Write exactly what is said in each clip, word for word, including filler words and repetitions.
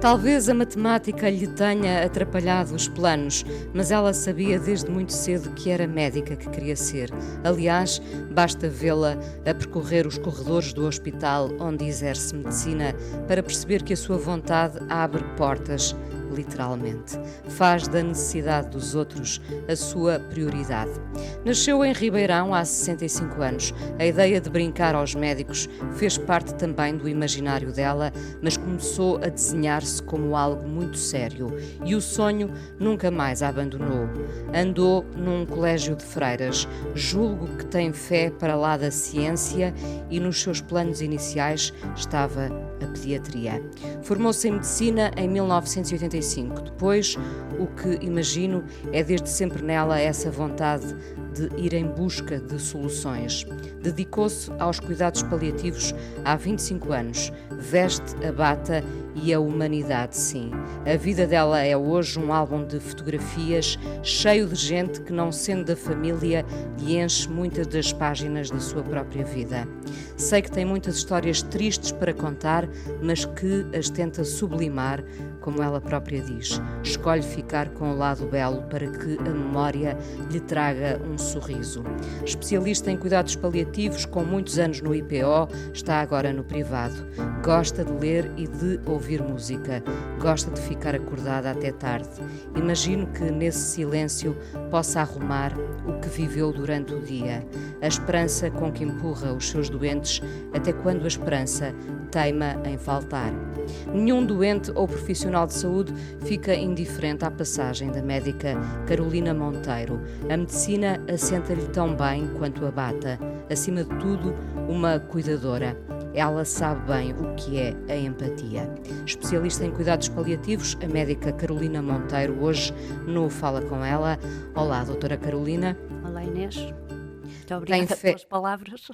Talvez a matemática lhe tenha atrapalhado os planos, mas ela sabia desde muito cedo que era médica que queria ser. Aliás, basta vê-la a percorrer os corredores do hospital onde exerce medicina para perceber que a sua vontade abre portas, literalmente. Faz da necessidade dos outros a sua prioridade. Nasceu em Ribeirão há sessenta e cinco anos. A ideia de brincar aos médicos fez parte também do imaginário dela, mas começou a desenhar-se como algo muito sério. E o sonho nunca mais a abandonou. Andou num colégio de freiras. Julgo que tem fé para lá da ciência e nos seus planos iniciais estava a pediatria. Formou-se em medicina em mil novecentos e oitenta e cinco. Depois, o que imagino é desde sempre nela essa vontade de ir em busca de soluções. Dedicou-se aos cuidados paliativos há vinte e cinco anos. Veste a bata e a humanidade, sim. A vida dela é hoje um álbum de fotografias cheio de gente que, não sendo da família, lhe enche muitas das páginas da sua própria vida. Sei que tem muitas histórias tristes para contar, mas que as tenta sublimar, como ela própria diz. Escolhe ficar com o lado belo para que a memória lhe traga um sorriso. Especialista em cuidados paliativos, com muitos anos no I P O, está agora no privado. Gosta de ler e de ouvir música. Gosta de ficar acordada até tarde. Imagino que nesse silêncio possa arrumar o que viveu durante o dia. A esperança com que empurra os seus doentes, até quando a esperança teima em faltar. Nenhum doente ou profissional de saúde fica indiferente à passagem da médica Carolina Monteiro. A medicina assenta-lhe tão bem quanto a bata. Acima de tudo, uma cuidadora. Ela sabe bem o que é a empatia. Especialista em cuidados paliativos, a médica Carolina Monteiro, hoje no Fala Com Ela. Olá, doutora Carolina. Olá, Inês. Muito obrigada fe... pelas palavras.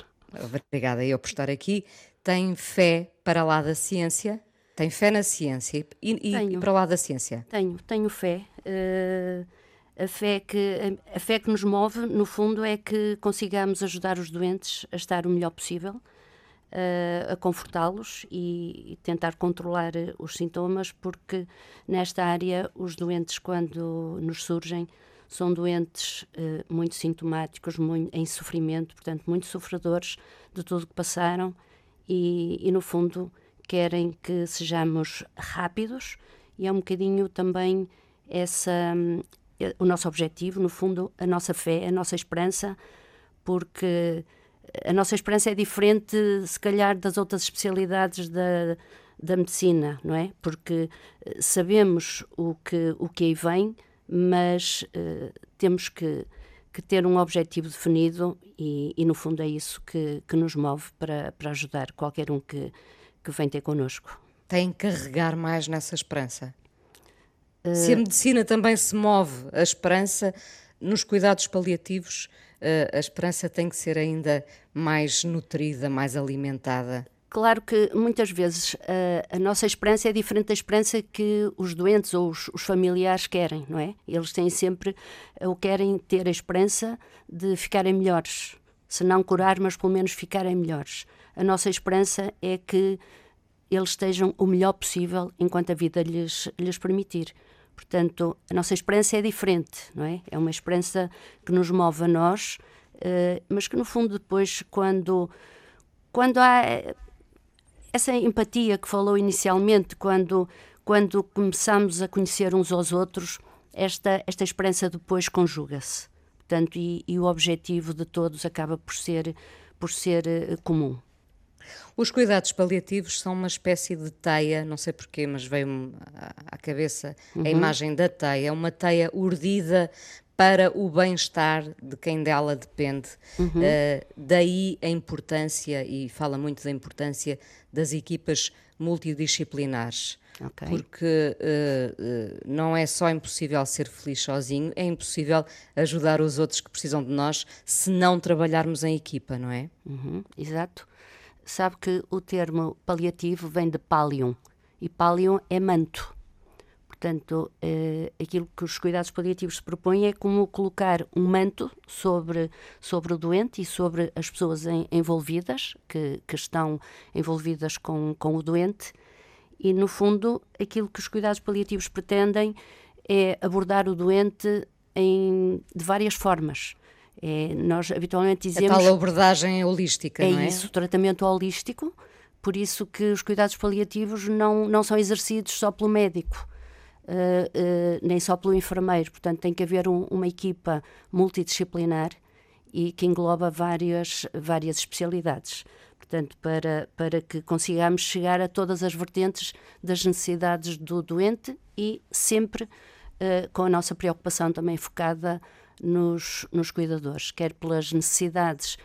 Obrigada eu por estar aqui. Tem fé para lá da ciência? Tem fé na ciência e, e para lá da ciência? Tenho, tenho fé. Uh, a, fé que, a, a fé que nos move, no fundo, é que consigamos ajudar os doentes a estar o melhor possível, a confortá-los e, e tentar controlar os sintomas, porque nesta área os doentes, quando nos surgem, são doentes eh, muito sintomáticos, muito, em sofrimento, portanto muito sofredores de tudo o que passaram e, e no fundo querem que sejamos rápidos, e é um bocadinho também essa, o nosso objetivo, no fundo a nossa fé, a nossa esperança, porque a nossa esperança é diferente, se calhar, das outras especialidades da, da medicina, não é? Porque sabemos o que, o que aí vem, mas uh, temos que, que ter um objetivo definido e, e no fundo, é isso que, que nos move para, para ajudar qualquer um que, que vem ter connosco. Tem que carregar mais nessa esperança. Uh... Se a medicina também se move, a esperança nos cuidados paliativos... a esperança tem que ser ainda mais nutrida, mais alimentada. Claro que muitas vezes a, a nossa esperança é diferente da esperança que os doentes ou os, os familiares querem, não é? Eles têm sempre, ou querem ter a esperança de ficarem melhores, se não curar, mas pelo menos ficarem melhores. A nossa esperança é que eles estejam o melhor possível enquanto a vida lhes, lhes permitir. Portanto, a nossa esperança é diferente, não é? É uma esperança que nos move a nós, mas que, no fundo, depois, quando, quando há essa empatia que falou inicialmente, quando, quando começamos a conhecer uns aos outros, esta, esta esperança depois conjuga-se. Portanto, e, e o objetivo de todos acaba por ser, por ser comum. Os cuidados paliativos são uma espécie de teia, não sei porquê, mas veio-me à cabeça, uhum, a imagem da teia, uma teia urdida para o bem-estar de quem dela depende. Uhum. Uh, daí a importância, e fala muito da importância das equipas multidisciplinares. Okay. Porque uh, uh, não é só impossível ser feliz sozinho, é impossível ajudar os outros que precisam de nós se não trabalharmos em equipa, não é? Uhum. Exato. Sabe que o termo paliativo vem de pallium, e pallium é manto. Portanto, eh, aquilo que os cuidados paliativos se propõem é como colocar um manto sobre, sobre o doente e sobre as pessoas em, envolvidas, que, que estão envolvidas com, com o doente, e no fundo aquilo que os cuidados paliativos pretendem é abordar o doente em, de várias formas. É, nós habitualmente dizemos... A tal abordagem holística, é não é? É isso, o tratamento holístico, por isso que os cuidados paliativos não, não são exercidos só pelo médico. Uh, uh, nem só pelo enfermeiro, portanto tem que haver um, uma equipa multidisciplinar e que engloba várias, várias especialidades, portanto para, para que consigamos chegar a todas as vertentes das necessidades do doente e sempre uh, com a nossa preocupação também focada nos, nos cuidadores, quer pelas necessidades uh,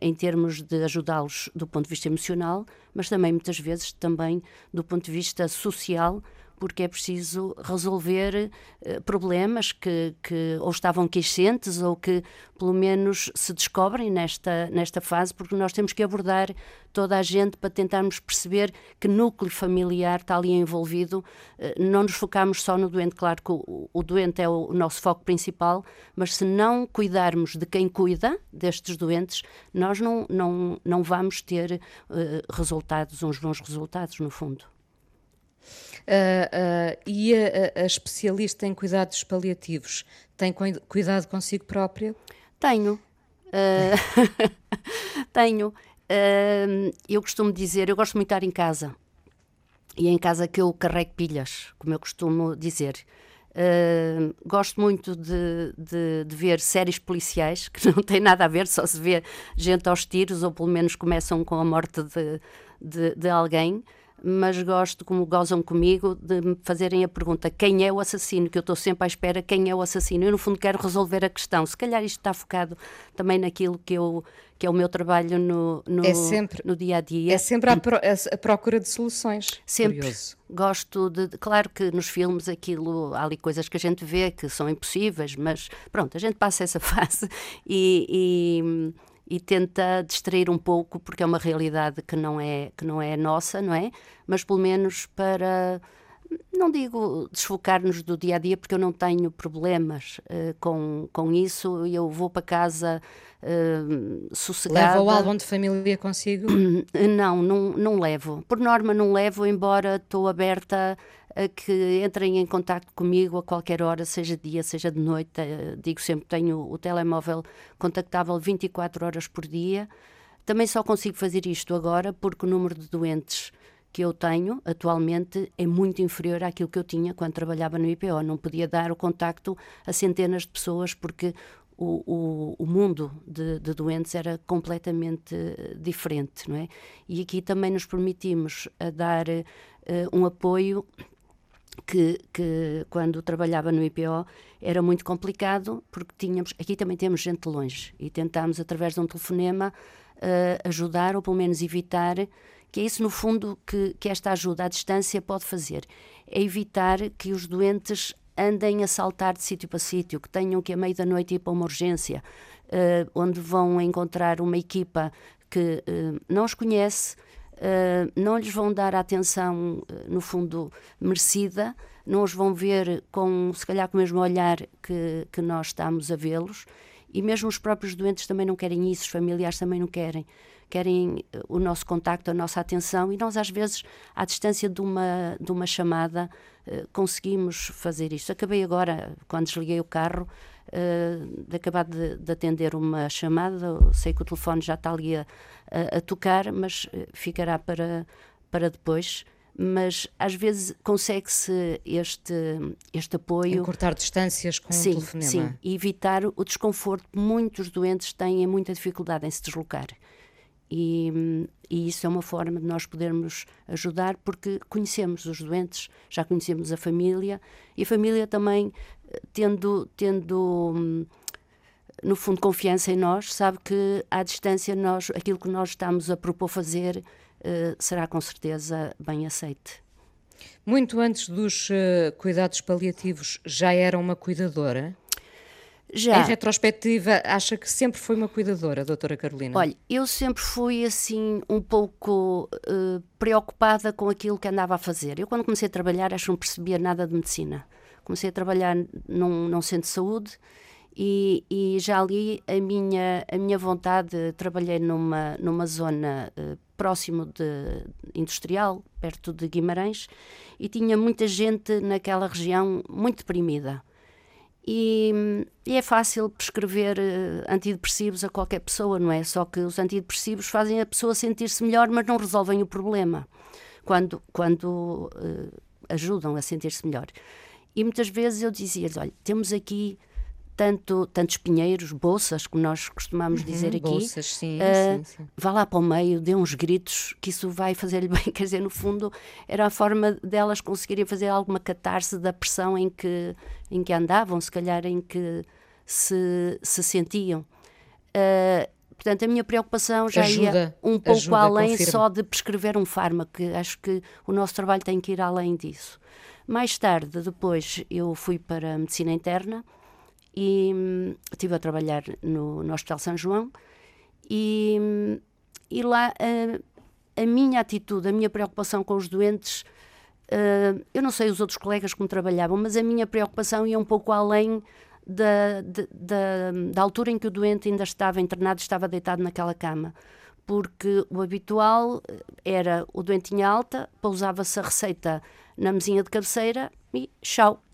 em termos de ajudá-los do ponto de vista emocional, mas também muitas vezes também do ponto de vista social, porque é preciso resolver uh, problemas que, que ou estavam quiescentes ou que pelo menos se descobrem nesta, nesta fase, porque nós temos que abordar toda a gente para tentarmos perceber que núcleo familiar está ali envolvido. Uh, não nos focamos só no doente, claro que o, o doente é o nosso foco principal, mas se não cuidarmos de quem cuida destes doentes, nós não, não, não vamos ter uh, resultados, uns bons resultados no fundo. Uh, uh, e a, a especialista em cuidados paliativos tem cuidado consigo própria? Tenho, uh, tenho. Uh, eu costumo dizer, eu gosto muito de estar em casa, e é em casa que eu carrego pilhas, como eu costumo dizer. Uh, gosto muito de, de, de ver séries policiais, que não tem nada a ver, só se vê gente aos tiros, ou pelo menos começam com a morte de, de, de alguém. Mas gosto, como gozam comigo, de me fazerem a pergunta, quem é o assassino? Que eu estou sempre à espera, quem é o assassino? Eu, no fundo, quero resolver a questão. Se calhar isto está focado também naquilo que, eu, que é o meu trabalho no, no, é sempre, no dia-a-dia. É sempre a, pro, a procura de soluções. Sempre. Curioso. Gosto de... Claro que nos filmes aquilo, há ali coisas que a gente vê que são impossíveis, mas pronto, a gente passa essa fase e... e e tenta distrair um pouco, porque é uma realidade que não é, que não é nossa, não é? Mas pelo menos para, não digo desfocar-nos do dia-a-dia, porque eu não tenho problemas uh, com, com isso, eu vou para casa uh, sossegada. Leva o álbum de família consigo? Não, não, não levo. Por norma não levo, embora estou aberta a que entrem em contacto comigo a qualquer hora, seja de dia, seja de noite. Digo sempre, tenho o telemóvel contactável vinte e quatro horas por dia. Também só consigo fazer isto agora porque o número de doentes que eu tenho atualmente é muito inferior àquilo que eu tinha quando trabalhava no I P O. Não podia dar o contacto a centenas de pessoas porque o, o, o mundo de, de doentes era completamente diferente, não é? E aqui também nos permitimos a dar uh, um apoio... Que, que quando trabalhava no I P O era muito complicado, porque tínhamos, aqui também temos gente longe e tentámos através de um telefonema uh, ajudar ou pelo menos evitar, que é isso no fundo que, que esta ajuda à distância pode fazer, é evitar que os doentes andem a saltar de sítio para sítio, que tenham que à meia da noite ir para uma urgência, uh, onde vão encontrar uma equipa que uh, não os conhece, Uh, não lhes vão dar a atenção, no fundo, merecida, não os vão ver, com, se calhar, com o mesmo olhar que, que nós estamos a vê-los, e mesmo os próprios doentes também não querem isso, os familiares também não querem, querem o nosso contacto, a nossa atenção, e nós, às vezes, à distância de uma, de uma chamada, uh, conseguimos fazer isto. Acabei agora, quando desliguei o carro, Uh, de acabar de, de atender uma chamada, sei que o telefone já está ali a, a, a tocar, mas ficará para, para depois, mas às vezes consegue-se este, este apoio... Encurtar distâncias com o telefonema. Sim, e evitar o desconforto que muitos doentes têm muita dificuldade em se deslocar. E, e isso é uma forma de nós podermos ajudar, porque conhecemos os doentes, já conhecemos a família, e a família também, tendo, tendo no fundo confiança em nós, sabe que à distância nós, aquilo que nós estamos a propor fazer eh, será com certeza bem aceite. Muito antes dos uh, cuidados paliativos já era uma cuidadora? Já. Em retrospectiva, acha que sempre foi uma cuidadora, doutora Carolina? Olha, eu sempre fui assim um pouco uh, preocupada com aquilo que andava a fazer. Eu quando comecei a trabalhar acho que não percebia nada de medicina. Comecei a trabalhar num, num centro de saúde e, e já ali a minha, a minha vontade, trabalhei numa, numa zona uh, próximo de industrial, perto de Guimarães, e tinha muita gente naquela região muito deprimida. E, e é fácil prescrever uh, antidepressivos a qualquer pessoa, não é? Só que os antidepressivos fazem a pessoa sentir-se melhor, mas não resolvem o problema quando, quando uh, ajudam a sentir-se melhor. E muitas vezes eu dizia-lhes, olha, temos aqui tanto, tantos pinheiros, bolsas, como nós costumamos uhum, dizer aqui. Bolsas, sim, uh, sim, sim. Vá lá para o meio, dê uns gritos, que isso vai fazer-lhe bem. Quer dizer, no fundo, era a forma delas conseguirem fazer alguma catarse da pressão em que, em que andavam, se calhar em que se, se sentiam. Uh, portanto, a minha preocupação já ajuda, ia um pouco ajuda, além confirma. Só de prescrever um fármaco. Acho que o nosso trabalho tem que ir além disso. Mais tarde, depois, eu fui para a medicina interna, e hum, estive a trabalhar no, no Hospital São João e, e lá a, a minha atitude, a minha preocupação com os doentes, uh, eu não sei os outros colegas como trabalhavam, mas a minha preocupação ia um pouco além da, de, da, da altura em que o doente ainda estava internado, estava deitado naquela cama, porque o habitual era o doente em alta, pousava-se a receita na mesinha de cabeceira e tchau.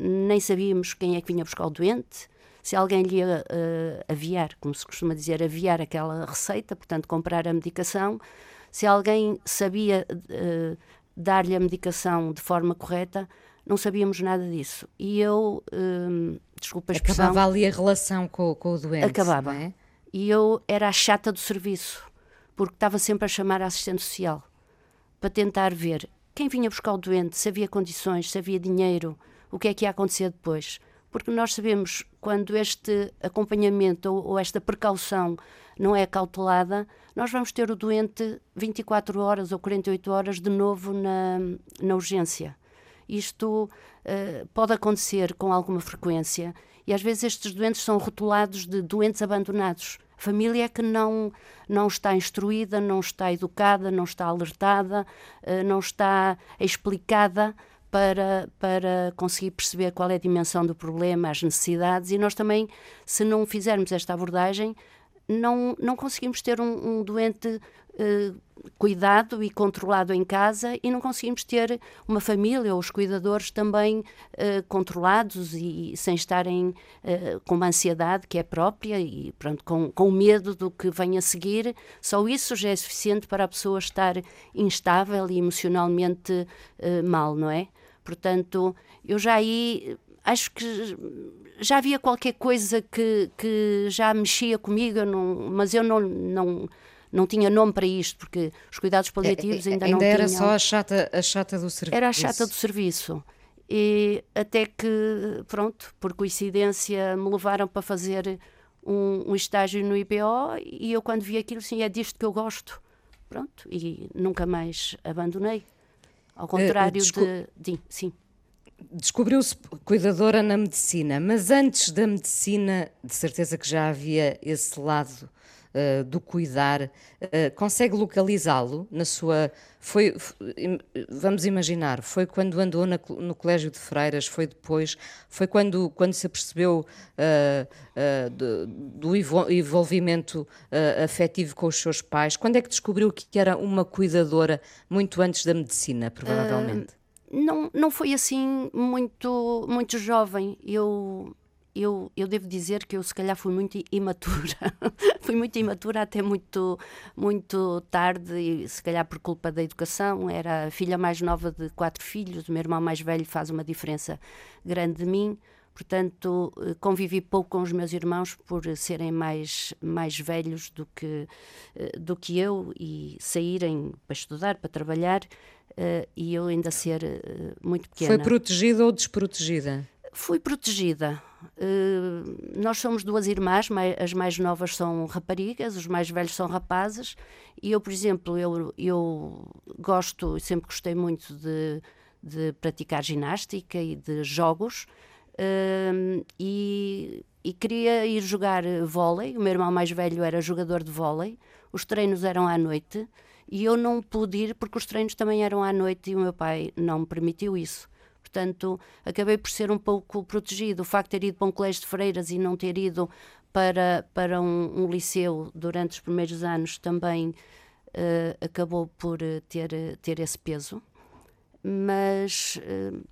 Nem sabíamos quem é que vinha buscar o doente, se alguém lhe ia uh, aviar, como se costuma dizer, aviar aquela receita, portanto, comprar a medicação, se alguém sabia uh, dar-lhe a medicação de forma correta, não sabíamos nada disso. E eu, uh, desculpa a expressão... Acabava ali a relação com, com o doente, acabava. Não é? E eu era a chata do serviço, porque estava sempre a chamar a assistente social, para tentar ver quem vinha buscar o doente, se havia condições, se havia dinheiro... O que é que ia acontecer depois? Porque nós sabemos, quando este acompanhamento ou, ou esta precaução não é cautelada, nós vamos ter o doente vinte e quatro horas ou quarenta e oito horas de novo na, na urgência. Isto uh, pode acontecer com alguma frequência e às vezes estes doentes são rotulados de doentes abandonados. A família é que não, não está instruída, não está educada, não está alertada, uh, não está explicada, Para, para conseguir perceber qual é a dimensão do problema, as necessidades, e nós também, se não fizermos esta abordagem, não, não conseguimos ter um, um doente eh, cuidado e controlado em casa, e não conseguimos ter uma família ou os cuidadores também eh, controlados e, e sem estarem eh, com uma ansiedade que é própria e pronto, com, com medo do que vem a seguir. Só isso já é suficiente para a pessoa estar instável e emocionalmente eh, mal, não é? Portanto, eu já aí acho que já havia qualquer coisa que, que já mexia comigo, eu não, mas eu não, não, não tinha nome para isto, porque os cuidados paliativos é, ainda, ainda não tinham. Ainda era só a chata, a chata do serviço. Era a chata do serviço. E até que, pronto, por coincidência, me levaram para fazer um, um estágio no I P O e eu quando vi aquilo, assim, é disto que eu gosto. Pronto, e nunca mais abandonei. Ao contrário Desco... de, de... Sim. Descobriu-se cuidadora na medicina, mas antes da medicina, de certeza que já havia esse lado uh, do cuidar. Uh, consegue localizá-lo na sua... Foi, vamos imaginar, foi quando andou na, no Colégio de Freiras, foi depois, foi quando, quando se apercebeu uh, uh, do, do envolvimento uh, afetivo com os seus pais. Quando é que descobriu que era uma cuidadora muito antes da medicina, provavelmente? Uh... Não, não foi assim muito, muito jovem. Eu, eu, eu devo dizer que eu se calhar fui muito imatura. Fui muito imatura até muito, muito tarde, e se calhar por culpa da educação. Era a filha mais nova de quatro filhos, o meu irmão mais velho faz uma diferença grande de mim. portanto convivi pouco com os meus irmãos por serem mais, mais velhos do que, do que eu e saírem para estudar, para trabalhar, e eu ainda ser muito pequena. Foi protegida ou desprotegida? Fui protegida. Uh, nós somos duas irmãs, mai, as mais novas são raparigas, os mais velhos são rapazes, e eu, por exemplo, eu, eu gosto, sempre gostei muito de, de praticar ginástica e de jogos, uh, e, e queria ir jogar vôlei. O meu irmão mais velho era jogador de vôlei, os treinos eram à noite, e eu não pude ir porque os treinos também eram à noite e o meu pai não me permitiu isso. Portanto, acabei por ser um pouco protegido. O facto de ter ido para um colégio de freiras e não ter ido para, para um, um liceu durante os primeiros anos também uh, acabou por ter, ter esse peso. Mas... Uh,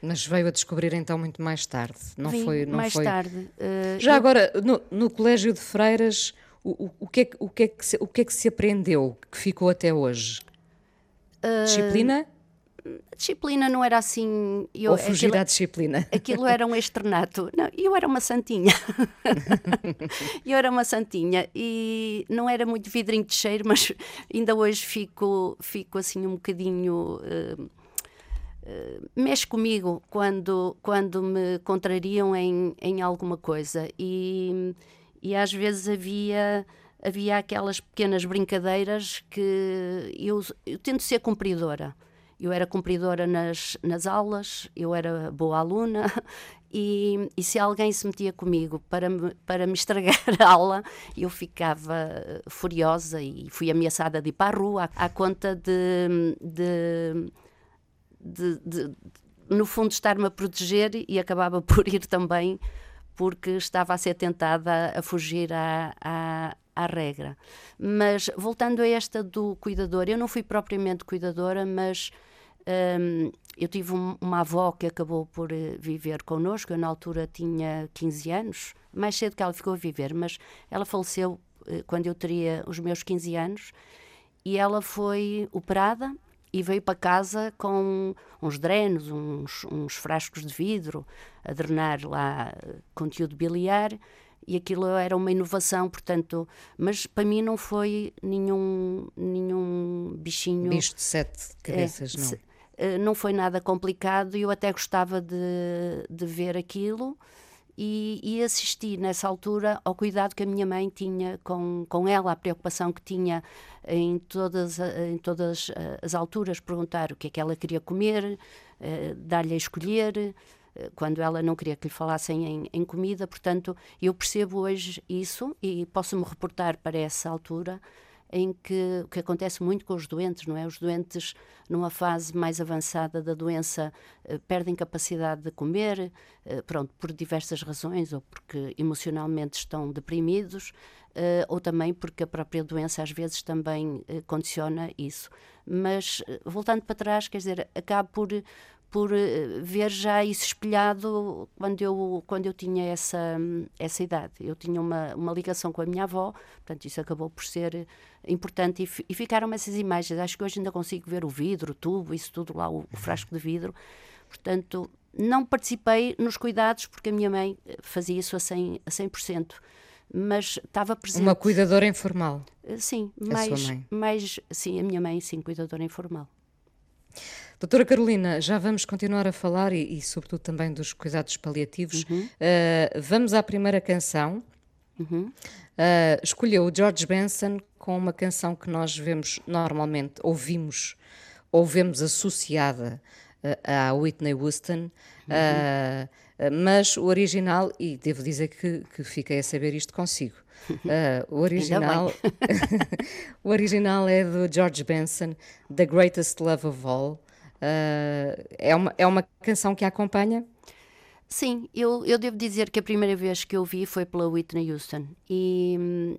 Mas veio a descobrir então muito mais tarde. Não vim, foi, não mais foi... tarde. Uh, Já eu... agora, no, no colégio de freiras, o, o, o, que é, o, que é que se, o que é que se aprendeu que ficou até hoje? Uh... Disciplina? A disciplina não era assim... Eu, Ou fugir aquilo, à disciplina. Aquilo era um externato. Não, eu era uma santinha. eu era uma santinha. E não era muito vidrinho de cheiro, mas ainda hoje fico, fico assim um bocadinho... Uh, uh, mexe comigo quando, quando me contrariam em, em alguma coisa. E, e às vezes havia... Havia aquelas pequenas brincadeiras que... Eu, eu tento ser cumpridora. Eu era cumpridora nas, nas aulas, eu era boa aluna e, e se alguém se metia comigo para me, para me estragar a aula, eu ficava furiosa e fui ameaçada de ir para a rua à, à conta de, de, de, de, de, no fundo, estar-me a proteger e acabava por ir também porque estava a ser tentada a fugir à, à à regra. Mas voltando a esta do cuidador, eu não fui propriamente cuidadora, mas hum, eu tive um, uma avó que acabou por viver connosco. Eu na altura tinha quinze anos, mais cedo que ela ficou a viver, mas ela faleceu quando eu teria os meus quinze anos e ela foi operada e veio para casa com uns drenos, uns, uns frascos de vidro, a drenar lá conteúdo biliar. E aquilo era uma inovação, portanto... Mas para mim não foi nenhum, nenhum bichinho... Bicho de sete cabeças, é, não? Se, não foi nada complicado e eu até gostava de, de ver aquilo. E, e assisti nessa altura ao cuidado que a minha mãe tinha com, com ela, a preocupação que tinha em todas, em todas as alturas. Perguntar o que é que ela queria comer, dar-lhe a escolher... quando ela não queria que lhe falassem em, em comida. Portanto, eu percebo hoje isso e posso-me reportar para essa altura em que o que acontece muito com os doentes, não é? Os doentes, numa fase mais avançada da doença, eh, perdem capacidade de comer, eh, pronto, por diversas razões, ou porque emocionalmente estão deprimidos, eh, ou também porque a própria doença às vezes também eh, condiciona isso. Mas, voltando para trás, quer dizer, acabo por... por ver já isso espelhado quando eu, quando eu tinha essa, essa idade. Eu tinha uma, uma ligação com a minha avó, portanto isso acabou por ser importante e, f, e ficaram essas imagens. Acho que hoje ainda consigo ver o vidro, o tubo, isso tudo lá, o, o frasco de vidro. Portanto, não participei nos cuidados porque a minha mãe fazia isso a cem por cento, a cem por cento, mas estava presente. Uma cuidadora informal? Sim, mais, a sua mãe. mais sim, a minha mãe, sim, cuidadora informal. Doutora Carolina, já vamos continuar a falar e, e sobretudo também dos cuidados paliativos. Uhum. Uh, vamos à primeira canção. Uhum. Uh, escolheu o George Benson com uma canção que nós vemos normalmente, ouvimos, ouvemos associada uh, à Whitney Houston, uhum. uh, mas o original, e devo dizer que, que fiquei a saber isto consigo, Uh, o, original, o original é do George Benson, The Greatest Love of All. Uh, é, uma, é uma canção que a acompanha? Sim, eu, eu devo dizer que a primeira vez que eu vi foi pela Whitney Houston e,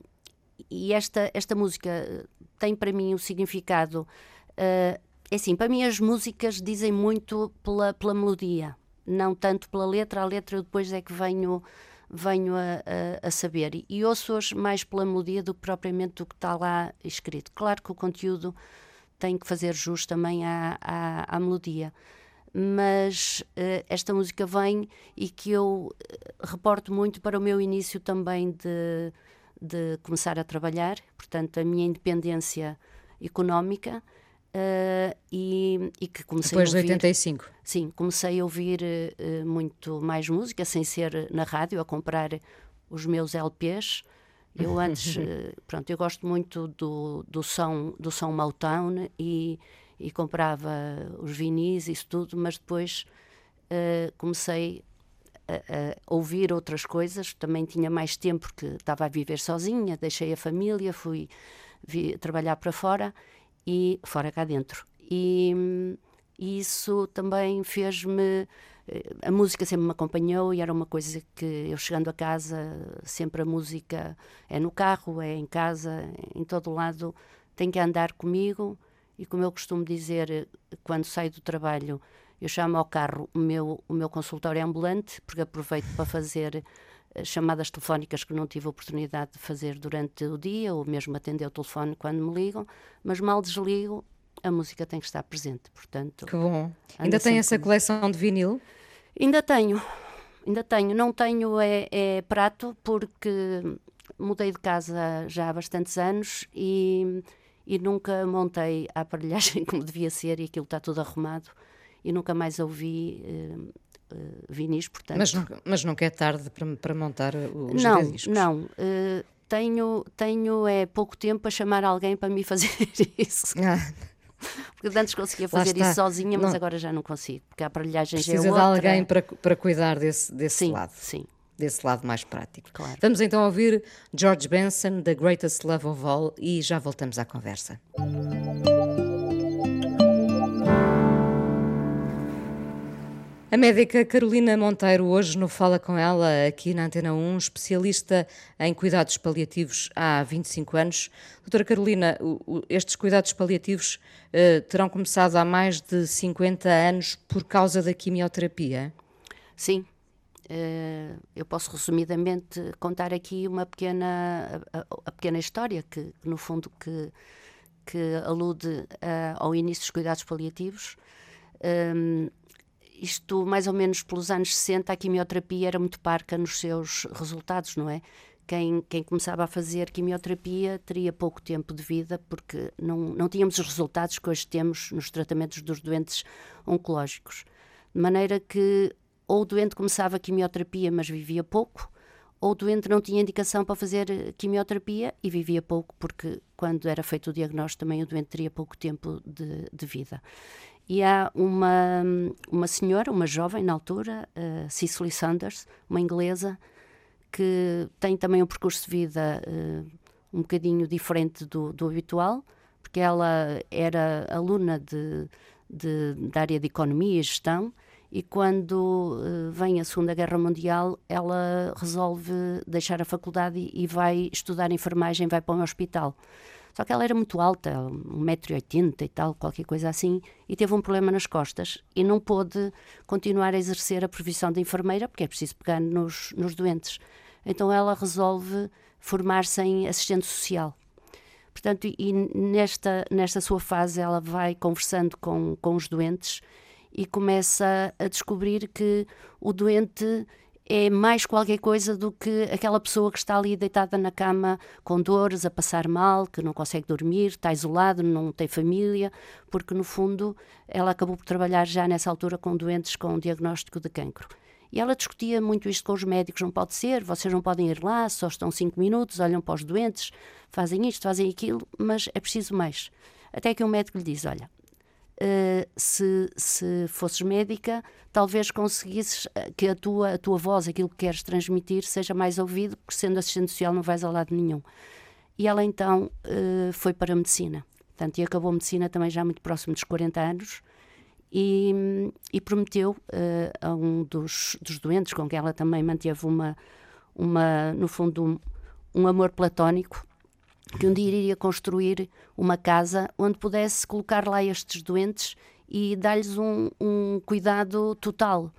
e esta, esta música tem para mim um significado, uh, é assim, para mim as músicas dizem muito pela, pela melodia, não tanto pela letra. A letra eu depois é que venho venho a, a, a saber e, e ouço hoje mais pela melodia do que propriamente do que está lá escrito. Claro que o conteúdo tem que fazer jus também à, à, à melodia, mas uh, esta música vem e que eu reporto muito para o meu início também de, de começar a trabalhar, portanto a minha independência económica, uh, e, e que comecei depois a ouvir... Depois de oitenta e cinco? Sim, comecei a ouvir uh, muito mais música, sem ser na rádio, a comprar os meus L Ps. Eu antes, pronto, eu gosto muito do, do som, do som Motown e, e comprava os vinis, isso tudo, mas depois uh, comecei a, a ouvir outras coisas, também tinha mais tempo porque estava a viver sozinha, deixei a família, fui vi, trabalhar para fora e fora cá dentro. E, e isso também fez-me... A música sempre me acompanhou e era uma coisa que eu, chegando a casa, sempre a música é no carro, é em casa, em todo lado, tem que andar comigo. E como eu costumo dizer, quando saio do trabalho, eu chamo ao carro, o meu, o meu consultório é ambulante, porque aproveito para fazer chamadas telefónicas que não tive a oportunidade de fazer durante o dia, ou mesmo atender o telefone quando me ligam, mas mal desligo, a música tem que estar presente, portanto... Que bom. Ainda tem essa coleção de vinil? Ainda tenho, ainda tenho. Não tenho é, é prato, porque mudei de casa já há bastantes anos e, e nunca montei a aparelhagem como devia ser e aquilo está tudo arrumado e nunca mais ouvi... Eh, Uh, vinis, portanto. Mas, mas nunca é tarde para, para montar os não, discos? Não, não. Uh, tenho, tenho é, pouco tempo para chamar alguém para me fazer isso. Ah. Porque antes conseguia fazer isso sozinha, mas não. agora já não consigo, porque a aparelhagem já é outra. Precisa de alguém para, para cuidar desse, desse sim, lado. Sim, desse lado mais prático. Claro. Vamos então ouvir George Benson, The Greatest Love of All, e já voltamos à conversa. A médica Carolina Monteiro hoje no Fala Com Ela, aqui na Antena um, especialista em cuidados paliativos há vinte e cinco anos. Doutora Carolina, estes cuidados paliativos uh, terão começado há mais de cinquenta anos por causa da quimioterapia? Sim, uh, eu posso resumidamente contar aqui uma pequena, a, a pequena história que, no fundo, que, que alude uh, ao início dos cuidados paliativos. Um, Isto, mais ou menos pelos anos sessenta, a quimioterapia era muito parca nos seus resultados, não é? Quem, quem começava a fazer quimioterapia teria pouco tempo de vida, porque não, não tínhamos os resultados que hoje temos nos tratamentos dos doentes oncológicos. De maneira que ou o doente começava a quimioterapia, mas vivia pouco, ou o doente não tinha indicação para fazer quimioterapia e vivia pouco, porque quando era feito o diagnóstico também o doente teria pouco tempo de, de vida. E há uma, uma senhora, uma jovem na altura, uh, Cicely Sanders, uma inglesa, que tem também um percurso de vida uh, um bocadinho diferente do, do habitual, porque ela era aluna de, de, da área de economia e gestão, e quando uh, vem a Segunda Guerra Mundial, ela resolve deixar a faculdade e, e vai estudar enfermagem, vai para um hospital. Só que ela era muito alta, um metro e oitenta e tal, qualquer coisa assim, e teve um problema nas costas e não pôde continuar a exercer a profissão de enfermeira, porque é preciso pegar nos, nos doentes. Então ela resolve formar-se em assistente social. Portanto, e nesta, nesta sua fase ela vai conversando com, com os doentes e começa a descobrir que o doente... é mais qualquer coisa do que aquela pessoa que está ali deitada na cama com dores, a passar mal, que não consegue dormir, está isolado, não tem família, porque no fundo ela acabou por trabalhar já nessa altura com doentes com um diagnóstico de cancro. E ela discutia muito isto com os médicos, não pode ser, vocês não podem ir lá, só estão cinco minutos, olham para os doentes, fazem isto, fazem aquilo, mas é preciso mais. Até que um médico lhe diz, olha... Uh, se, se fosses médica, talvez conseguisses que a tua, a tua voz, aquilo que queres transmitir, seja mais ouvido, porque sendo assistente social não vais a lado nenhum. E ela então uh, foi para a medicina. Portanto, e acabou a medicina também já muito próximo dos quarenta anos e, e prometeu uh, a um dos, dos doentes, com quem ela também manteve uma, uma, no fundo um, um amor platónico, que um dia iria construir uma casa onde pudesse colocar lá estes doentes e dar-lhes um, um cuidado total,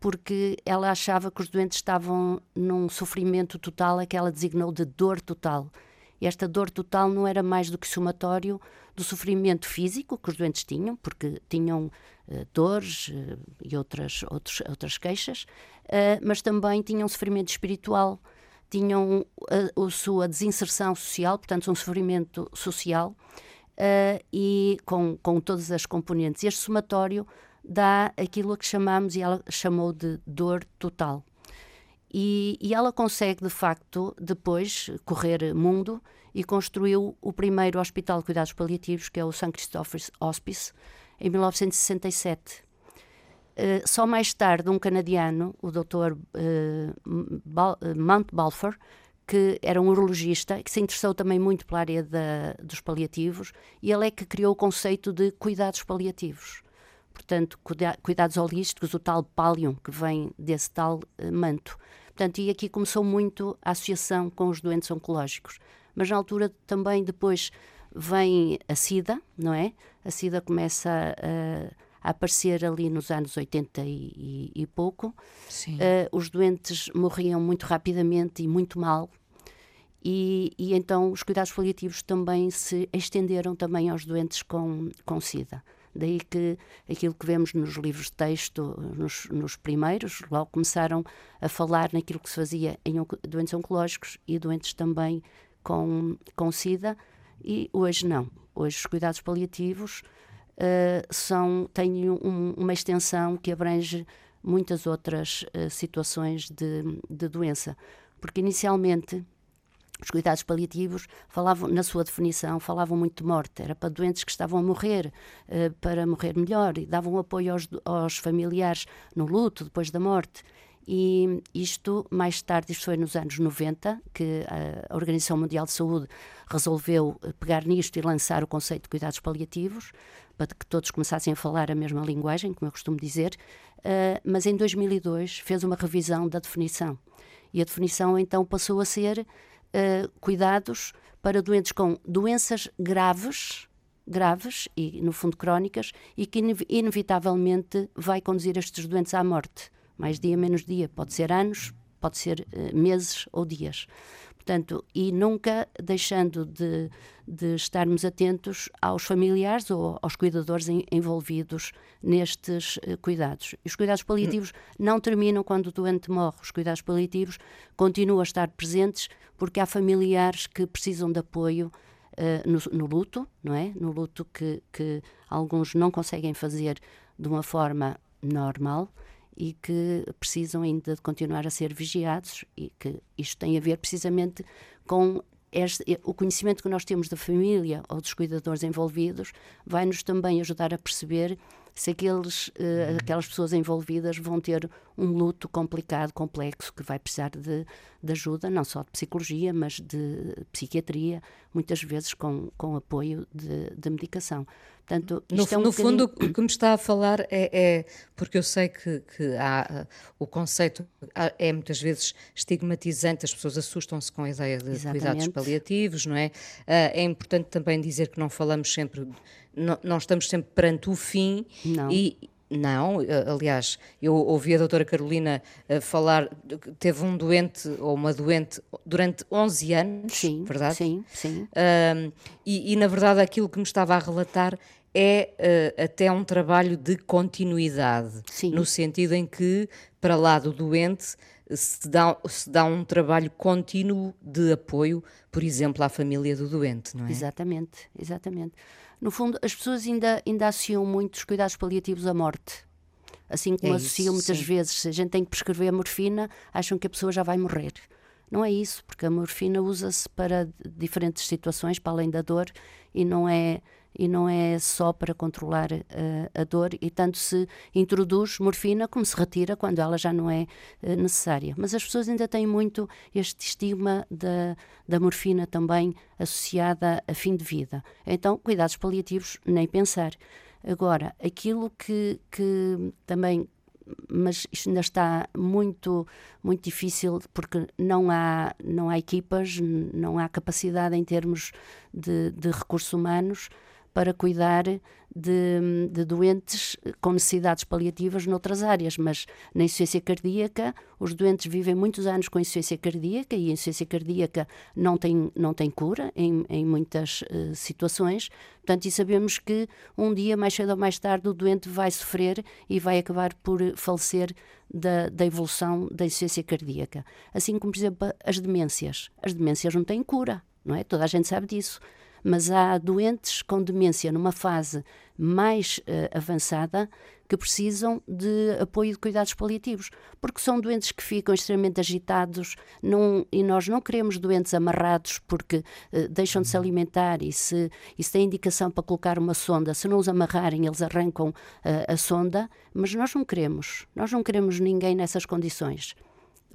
porque ela achava que os doentes estavam num sofrimento total, a que ela designou de dor total. Esta dor total não era mais do que somatório do sofrimento físico que os doentes tinham, porque tinham uh, dores uh, e outras, outros, outras queixas, uh, mas também tinham sofrimento espiritual, tinham a, a sua desinserção social, portanto um sofrimento social, uh, e com, com todas as componentes. Este somatório dá aquilo a que chamamos, e ela chamou de dor total. E, e ela consegue, de facto, depois correr mundo e construiu o primeiro hospital de cuidados paliativos, que é o Saint Christopher's Hospice, em mil novecentos e sessenta e sete. Uh, só mais tarde, um canadiano, o doutor uh, Bal, uh, Mount Balfour, que era um urologista, que se interessou também muito pela área da, dos paliativos, e ele é que criou o conceito de cuidados paliativos. Portanto, cuida, cuidados holísticos, o tal pallium, que vem desse tal uh, manto. Portanto, e aqui começou muito a associação com os doentes oncológicos. Mas na altura também depois vem a SIDA, não é? A SIDA começa a, a aparecer ali nos anos oitenta e, e pouco. Sim. Uh, os doentes morriam muito rapidamente e muito mal. E, e então os cuidados paliativos também se estenderam também aos doentes com, com SIDA. Daí que aquilo que vemos nos livros de texto, nos, nos primeiros, logo começaram a falar naquilo que se fazia em doentes oncológicos e doentes também com, com SIDA, e hoje não. Hoje os cuidados paliativos uh, são, têm um, uma extensão que abrange muitas outras uh, situações de, de doença. Porque inicialmente os cuidados paliativos falavam, na sua definição, falavam muito de morte. Era para doentes que estavam a morrer, uh, para morrer melhor, e davam apoio aos, aos familiares no luto, depois da morte. E isto, mais tarde, isto foi nos anos noventa, que a Organização Mundial de Saúde resolveu pegar nisto e lançar o conceito de cuidados paliativos, para que todos começassem a falar a mesma linguagem, como eu costumo dizer. Uh, mas em dois mil e dois fez uma revisão da definição. E a definição, então, passou a ser... Uh, cuidados para doentes com doenças graves, graves e, no fundo, crónicas, e que in- inevitavelmente vai conduzir estes doentes à morte. Mais dia, menos dia. Pode ser anos, pode ser uh, meses ou dias. Portanto, e nunca deixando de, de estarmos atentos aos familiares ou aos cuidadores em, envolvidos nestes uh, cuidados. E os cuidados paliativos não terminam quando o doente morre. Os cuidados paliativos continuam a estar presentes, porque há familiares que precisam de apoio uh, no, no luto, não é? No luto que, que alguns não conseguem fazer de uma forma normal e que precisam ainda de continuar a ser vigiados, e que isto tem a ver precisamente com este, o conhecimento que nós temos da família ou dos cuidadores envolvidos, vai-nos também ajudar a perceber se aqueles, uh, aquelas pessoas envolvidas vão ter um luto complicado, complexo, que vai precisar de, de ajuda, não só de psicologia, mas de psiquiatria, muitas vezes com, com apoio de, de medicação. Portanto, no é um no bocadinho... fundo, o que me está a falar é, é porque eu sei que, que há, o conceito é muitas vezes estigmatizante, as pessoas assustam-se com a ideia de Exatamente. Cuidados paliativos, não é? É importante também dizer que não falamos sempre... Não, não estamos sempre perante o fim. Não. E não, aliás, eu ouvi a doutora Carolina uh, falar, teve um doente ou uma doente durante onze anos, sim, verdade? Sim, sim. Uh, e, e na verdade aquilo que me estava a relatar é uh, até um trabalho de continuidade, sim. No sentido em que para lá do doente se dá, se dá um trabalho contínuo de apoio, por exemplo, à família do doente, não é? Exatamente, exatamente. No fundo, as pessoas ainda, ainda associam muito os cuidados paliativos à morte. Assim como é isso, associam muitas sim. vezes, se a gente tem que prescrever a morfina, acham que a pessoa já vai morrer. Não é isso, porque a morfina usa-se para diferentes situações, para além da dor, e não é, e não é só para controlar uh, a dor, e tanto se introduz morfina como se retira quando ela já não é uh, necessária. Mas as pessoas ainda têm muito este estigma da, da morfina também associada a fim de vida. Então, cuidados paliativos, nem pensar. Agora, aquilo que, que também... mas isto ainda está muito, muito difícil, porque não há, não há equipas, não há capacidade em termos de, de recursos humanos para cuidar de, de doentes com necessidades paliativas noutras áreas, mas na insuficiência cardíaca, os doentes vivem muitos anos com insuficiência cardíaca e a insuficiência cardíaca não tem, não tem cura em, em muitas uh, situações, portanto, e sabemos que um dia, mais cedo ou mais tarde, o doente vai sofrer e vai acabar por falecer da, da evolução da insuficiência cardíaca. Assim como, por exemplo, as demências. As demências não têm cura, não é? Toda a gente sabe disso. Mas há doentes com demência numa fase mais uh, avançada que precisam de apoio de cuidados paliativos, porque são doentes que ficam extremamente agitados não, e nós não queremos doentes amarrados porque uh, deixam de se alimentar e se, e se tem indicação para colocar uma sonda, se não os amarrarem eles arrancam uh, a sonda, mas nós não queremos, nós não queremos ninguém nessas condições.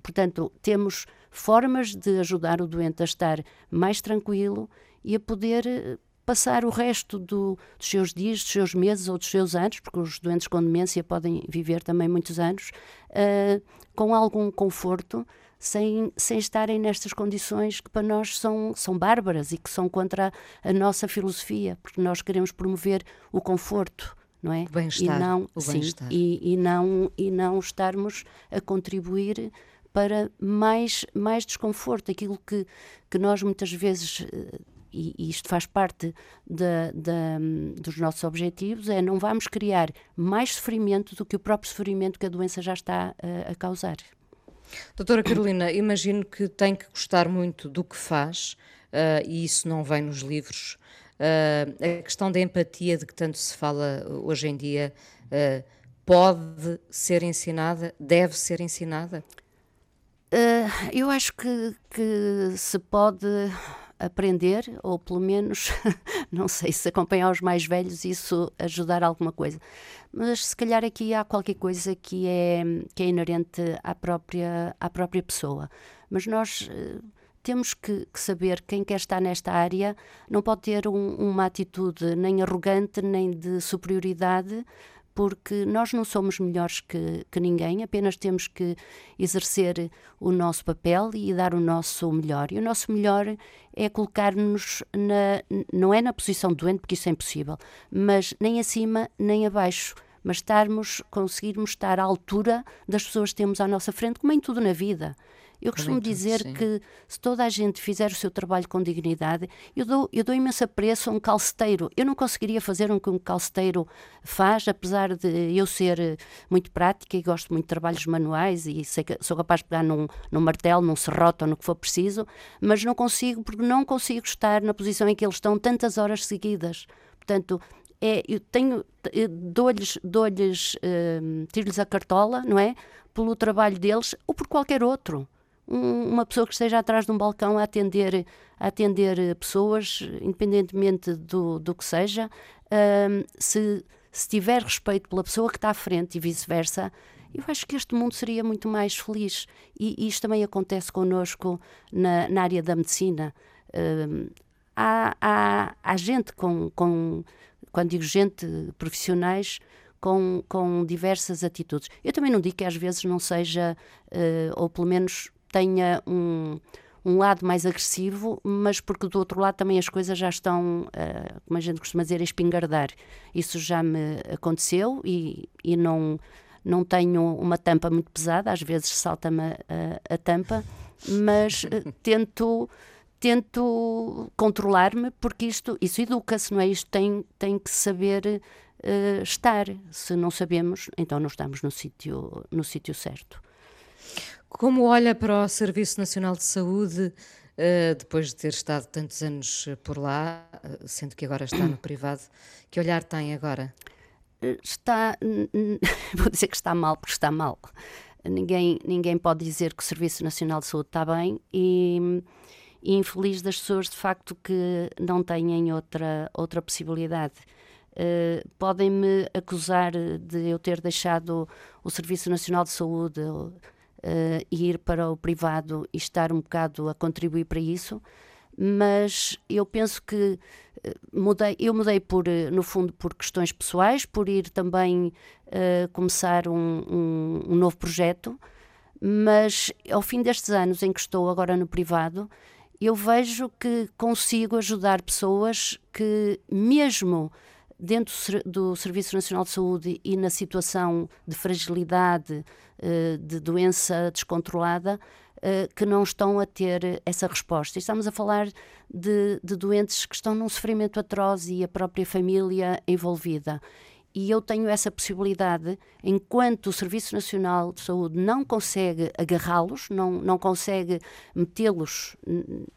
Portanto, temos formas de ajudar o doente a estar mais tranquilo e a poder passar o resto do, dos seus dias, dos seus meses ou dos seus anos, porque os doentes com demência podem viver também muitos anos, uh, com algum conforto, sem, sem estarem nestas condições que para nós são, são bárbaras e que são contra a, a nossa filosofia, porque nós queremos promover o conforto, não é? O bem-estar, e não, o sim, bem-estar. E, e, não, e não estarmos a contribuir para mais, mais desconforto, aquilo que, que nós muitas vezes... Uh, e isto faz parte de, de, dos nossos objetivos, é não vamos criar mais sofrimento do que o próprio sofrimento que a doença já está a, a causar. Doutora Carolina, imagino que tem que gostar muito do que faz, uh, e isso não vem nos livros. Uh, a questão da empatia de que tanto se fala hoje em dia, uh, pode ser ensinada, deve ser ensinada? Uh, eu acho que, que se pode... aprender, ou pelo menos, não sei, se acompanhar os mais velhos, isso ajudar alguma coisa. Mas se calhar aqui há qualquer coisa que é, que é inerente à própria, à própria pessoa. Mas nós uh, temos que, que saber que quem quer estar nesta área não pode ter um, uma atitude nem arrogante, nem de superioridade, porque nós não somos melhores que, que ninguém, apenas temos que exercer o nosso papel e dar o nosso melhor. E o nosso melhor é colocar-nos, na, não é na posição de doente, porque isso é impossível, mas nem acima nem abaixo, mas estarmos, conseguirmos estar à altura das pessoas que temos à nossa frente, como em tudo na vida. Eu costumo dizer sim. que se toda a gente fizer o seu trabalho com dignidade, eu dou, eu dou imenso apreço a um calceteiro. Eu não conseguiria fazer o que um calceteiro faz, apesar de eu ser muito prática e gosto muito de trabalhos manuais e sei que sou capaz de pegar num, num martelo, num serrote ou no que for preciso, mas não consigo, porque não consigo estar na posição em que eles estão tantas horas seguidas. Portanto, é, eu tenho, eu dou-lhes, dou-lhes, uh, tiro-lhes a cartola, não é? Pelo trabalho deles ou por qualquer outro. Uma pessoa que esteja atrás de um balcão a atender, a atender pessoas, independentemente do, do que seja, um, se, se tiver respeito pela pessoa que está à frente e vice-versa, eu acho que este mundo seria muito mais feliz. E, e isto também acontece connosco na, na área da medicina. Um, há, há, há gente com, com, quando digo gente, profissionais, com, com diversas atitudes. Eu também não digo que às vezes não seja, uh, ou pelo menos... tenha um, um lado mais agressivo, mas porque do outro lado também as coisas já estão, uh, como a gente costuma dizer, a espingardar. Isso já me aconteceu e, e não, não tenho uma tampa muito pesada, às vezes salta-me a, a, a tampa, mas uh, tento, tento controlar-me, porque isto, isso educa-se, não é? Isto tem, tem que saber uh, estar. Se não sabemos, então não estamos no sítio, no sítio certo. Como olha para o Serviço Nacional de Saúde, depois de ter estado tantos anos por lá, sendo que agora está no privado, que olhar tem agora? Está, vou dizer que está mal, porque está mal. Ninguém, ninguém pode dizer que o Serviço Nacional de Saúde está bem e, e infeliz das pessoas, de facto, que não têm outra, outra possibilidade. Uh, podem-me acusar de eu ter deixado o Serviço Nacional de Saúde... Uh, ir para o privado e estar um bocado a contribuir para isso, mas eu penso que uh, mudei, eu mudei por, uh, no fundo por questões pessoais, por ir também uh, começar um, um, um novo projeto, mas ao fim destes anos em que estou agora no privado, eu vejo que consigo ajudar pessoas que, mesmo dentro do Serviço Nacional de Saúde e na situação de fragilidade, de doença descontrolada, que não estão a ter essa resposta. Estamos a falar de, de doentes que estão num sofrimento atroz e a própria família envolvida. E eu tenho essa possibilidade, enquanto o Serviço Nacional de Saúde não consegue agarrá-los, não, não consegue metê-los,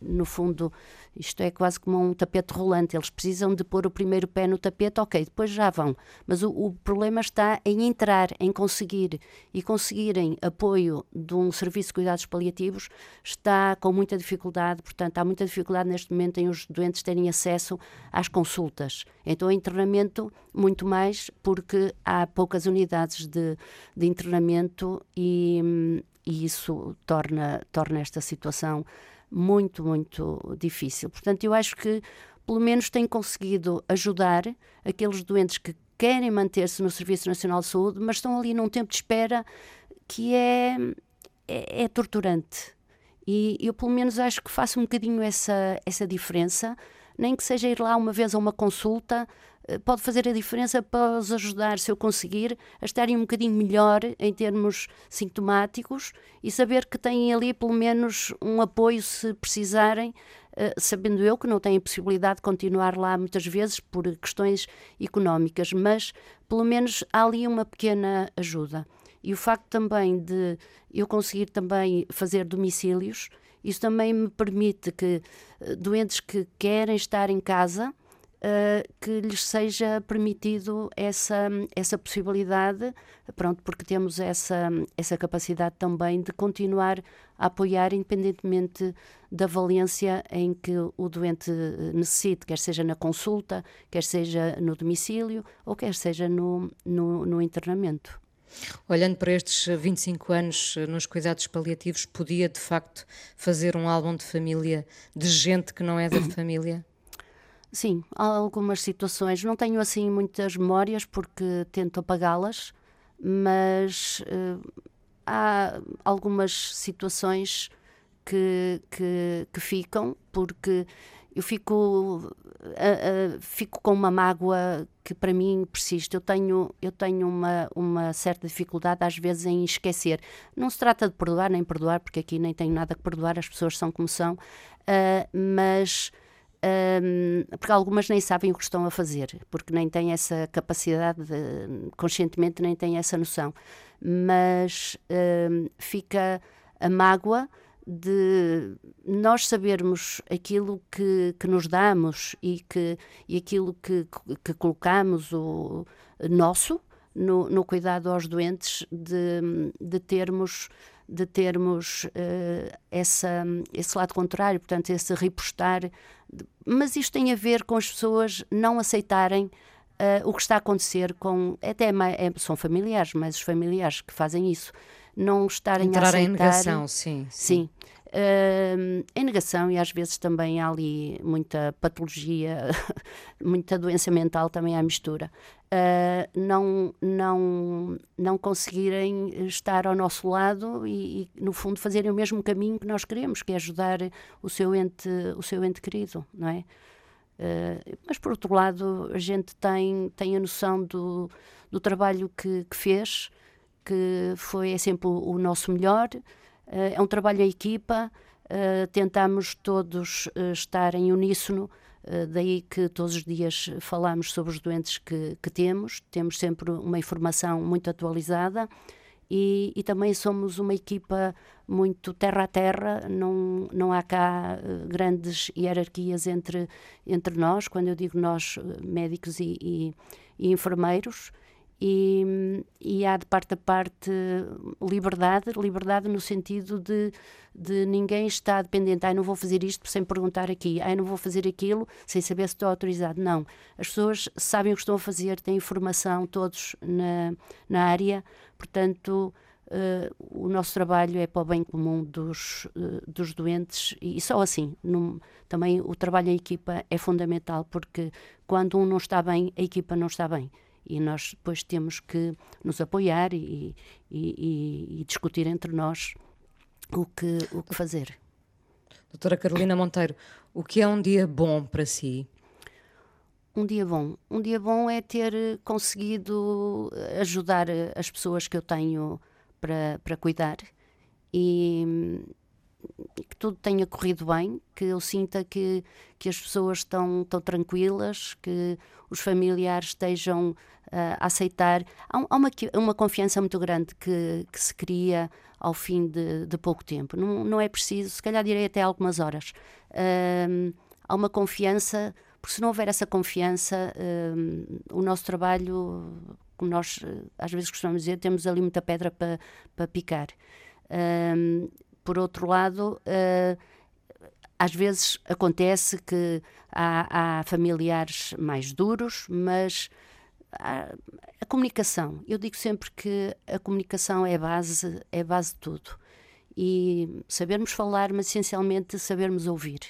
no fundo, isto é quase como um tapete rolante, eles precisam de pôr o primeiro pé no tapete, ok, depois já vão. Mas o, o problema está em entrar, em conseguir, e conseguirem apoio de um serviço de cuidados paliativos está com muita dificuldade, portanto, há muita dificuldade neste momento em os doentes terem acesso às consultas. Então, o internamento, muito mais, porque há poucas unidades de, de internamento e, e isso torna, torna esta situação muito, muito difícil. Portanto, eu acho que pelo menos tenho conseguido ajudar aqueles doentes que querem manter-se no Serviço Nacional de Saúde, mas estão ali num tempo de espera que é, é, é torturante. E eu pelo menos acho que faço um bocadinho essa, essa diferença, nem que seja ir lá uma vez a uma consulta, pode fazer a diferença para os ajudar, se eu conseguir, a estarem um bocadinho melhor em termos sintomáticos e saber que têm ali pelo menos um apoio se precisarem, sabendo eu que não têm possibilidade de continuar lá muitas vezes por questões económicas, mas pelo menos há ali uma pequena ajuda. E o facto também de eu conseguir também fazer domicílios, isso também me permite que doentes que querem estar em casa, Uh, que lhes seja permitido essa, essa possibilidade, pronto, porque temos essa, essa capacidade também de continuar a apoiar independentemente da valência em que o doente necessite, quer seja na consulta, quer seja no domicílio ou quer seja no, no, no internamento. Olhando para estes vinte e cinco anos nos cuidados paliativos, podia de facto fazer um álbum de família de gente que não é da família? Sim, há algumas situações. Não tenho assim muitas memórias porque tento apagá-las, mas uh, há algumas situações que, que, que ficam, porque eu fico, uh, uh, fico com uma mágoa que para mim persiste. Eu tenho, eu tenho uma, uma certa dificuldade às vezes em esquecer. Não se trata de perdoar nem perdoar, porque aqui nem tenho nada que perdoar, as pessoas são como são, uh, mas... Um, porque algumas nem sabem o que estão a fazer, porque nem têm essa capacidade, de, conscientemente nem têm essa noção, mas um, fica a mágoa de nós sabermos aquilo que, que nos damos e, que, e aquilo que, que colocamos o nosso no, no cuidado aos doentes, de, de termos de termos uh, essa, esse lado contrário, portanto, esse repostar. Mas isto tem a ver com as pessoas não aceitarem uh, o que está a acontecer com... Até é, são familiares, mas os familiares que fazem isso, não estarem Entrar a aceitar... Entrar em negação, sim. Sim, sim. Uh, em negação, e às vezes também há ali muita patologia, muita doença mental também à mistura. Uh, não, não, não conseguirem estar ao nosso lado e, e, no fundo, fazerem o mesmo caminho que nós queremos, que é ajudar o seu ente, o seu ente querido, não é? Uh, mas, por outro lado, a gente tem, tem a noção do, do trabalho que, que fez, que foi é sempre o, o nosso melhor. Uh, é um trabalho em equipa, uh, tentamos todos uh, estar em uníssono. Uh, daí que todos os dias falamos sobre os doentes que, que temos, temos sempre uma informação muito atualizada e, e também somos uma equipa muito terra a terra, não, não há cá uh, grandes hierarquias entre, entre nós, quando eu digo nós, médicos e, e, e enfermeiros, e, e há de parte a parte liberdade, liberdade no sentido de, de ninguém está dependente, ai não vou fazer isto sem perguntar aqui, ai não vou fazer aquilo sem saber se estou autorizado, não, as pessoas sabem o que estão a fazer, têm informação todos na, na área, portanto uh, o nosso trabalho é para o bem comum dos, uh, dos doentes e só assim, num, também o trabalho em equipa é fundamental porque quando um não está bem, a equipa não está bem. E nós depois temos que nos apoiar e, e, e, e discutir entre nós o que, o que fazer. doutora Carolina Monteiro, o que é um dia bom para si? Um dia bom. Um dia bom é ter conseguido ajudar as pessoas que eu tenho para, para cuidar e que tudo tenha corrido bem, que eu sinta que, que as pessoas estão, estão tranquilas, que os familiares estejam uh, a aceitar. Há, há uma, uma confiança muito grande que, que se cria ao fim de, de pouco tempo. Não, não é preciso, se calhar direi até algumas horas. Uh, há uma confiança, porque se não houver essa confiança, uh, o nosso trabalho, como nós às vezes costumamos dizer, temos ali muita pedra para pa picar. Uh, Por outro lado, uh, às vezes acontece que há, há familiares mais duros, mas há, a comunicação. Eu digo sempre que a comunicação é a base, é base de tudo. E sabermos falar, mas essencialmente sabermos ouvir.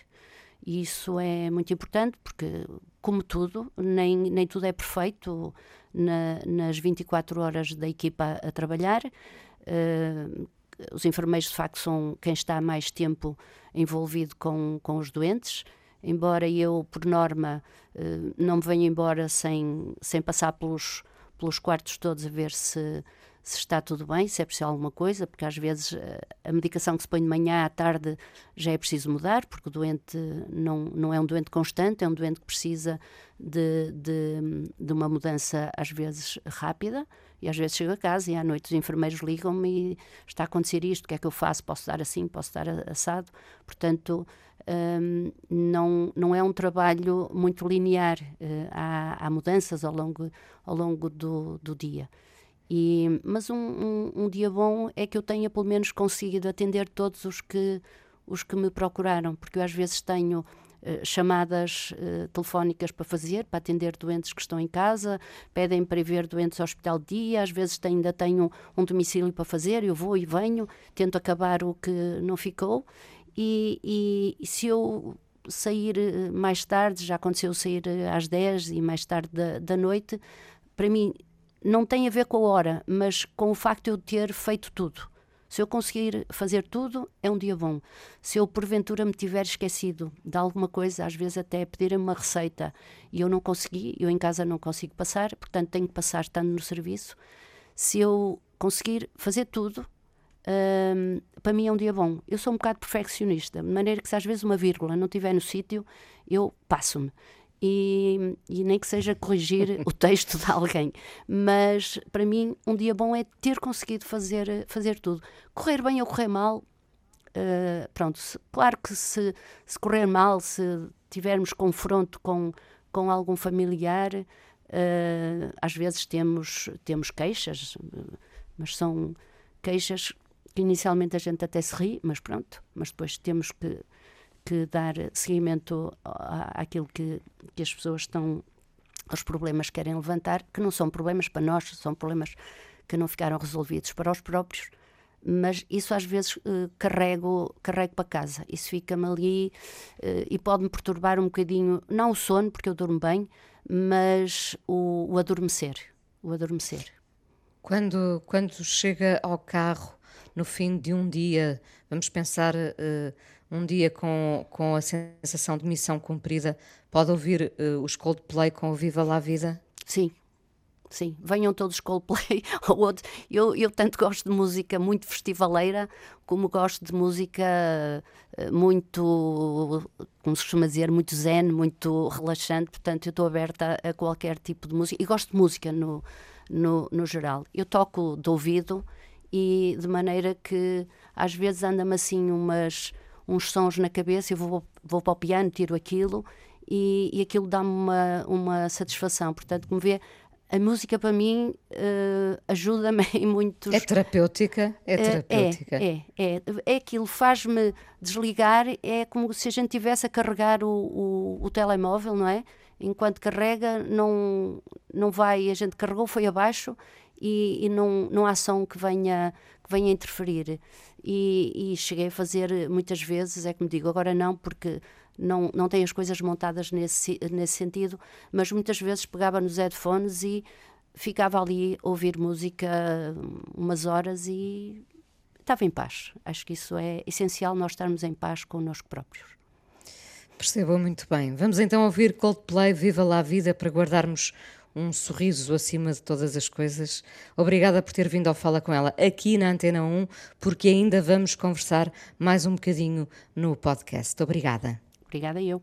E isso é muito importante porque, como tudo, nem, nem tudo é perfeito na, nas vinte e quatro horas da equipa a, a trabalhar. Uh, Os enfermeiros, de facto, são quem está mais tempo envolvido com, com os doentes, embora eu, por norma, não me venha embora sem, sem passar pelos, pelos quartos todos a ver se, se está tudo bem, se é preciso alguma coisa, porque às vezes a medicação que se põe de manhã à tarde já é preciso mudar, porque o doente não, não é um doente constante, é um doente que precisa de, de, de uma mudança, às vezes, rápida. E às vezes chego a casa e à noite os enfermeiros ligam-me e está a acontecer isto, o que é que eu faço? Posso dar assim, posso dar assado? Portanto, um, não, não é um trabalho muito linear, uh, há, há mudanças ao longo, ao longo do, do dia. E, mas um, um, um dia bom é que eu tenha pelo menos conseguido atender todos os que, os que me procuraram, porque eu às vezes tenho... Uh, chamadas uh, telefónicas para fazer, para atender doentes que estão em casa, pedem para ir ver doentes ao hospital de dia, às vezes tem, ainda tenho um, um domicílio para fazer, eu vou e venho, tento acabar o que não ficou e, e, e se eu sair mais tarde, já aconteceu sair às dez e mais tarde da, da noite, para mim não tem a ver com a hora, mas com o facto de eu ter feito tudo. Se eu conseguir fazer tudo, é um dia bom. Se eu, porventura, me tiver esquecido de alguma coisa, às vezes até pedirem-me uma receita, e eu não consegui, eu em casa não consigo passar, portanto tenho que passar estando no serviço. Se eu conseguir fazer tudo, hum, para mim é um dia bom. Eu sou um bocado perfeccionista, de maneira que se às vezes uma vírgula não estiver no sítio, eu passo-me. E, e nem que seja corrigir o texto de alguém, mas para mim um dia bom é ter conseguido fazer, fazer tudo, correr bem ou correr mal, uh, pronto, se, claro que se, se correr mal, se tivermos confronto com, com algum familiar, uh, às vezes temos, temos queixas, mas são queixas que inicialmente a gente até se ri, mas pronto, mas depois temos que que dar seguimento àquilo que, que as pessoas estão, aos problemas que querem levantar, que não são problemas para nós, são problemas que não ficaram resolvidos para os próprios, mas isso às vezes eh, carrego, carrego para casa, isso fica-me ali eh, e pode-me perturbar um bocadinho, não o sono, porque eu durmo bem, mas o, o adormecer, o adormecer. Quando, quando chega ao carro, no fim de um dia, vamos pensar... Eh, Um dia com, com a sensação de missão cumprida, pode ouvir uh, os Coldplay com o Viva lá Vida? Sim, sim. Venham todos Coldplay ou outro. Eu, eu tanto gosto de música muito festivaleira, como gosto de música uh, muito, como se costuma dizer, muito zen, muito relaxante. Portanto, eu estou aberta a qualquer tipo de música. E gosto de música no, no, no geral. Eu toco de ouvido e de maneira que às vezes anda-me assim umas... uns sons na cabeça, eu vou, vou para o piano, tiro aquilo e, e aquilo dá-me uma, uma satisfação. Portanto, como vê, a música para mim uh, ajuda-me em muitos... É terapêutica? É terapêutica. É, é, é, é aquilo, faz-me desligar, é como se a gente estivesse a carregar o, o, o telemóvel, não é? Enquanto carrega, não, não vai, a gente carregou, foi abaixo e, e não, não há som que venha... venha interferir e, e cheguei a fazer muitas vezes, é que me digo agora não, porque não, não tenho as coisas montadas nesse, nesse sentido, mas muitas vezes pegava nos headphones e ficava ali a ouvir música umas horas e, estava em paz. Acho que isso é essencial, nós estarmos em paz connosco próprios. Percebo muito bem. Vamos então ouvir Coldplay, Viva lá a Vida, para guardarmos um sorriso acima de todas as coisas. Obrigada por ter vindo ao Fala Com Ela aqui na Antena um, porque ainda vamos conversar mais um bocadinho no podcast. Obrigada. Obrigada eu.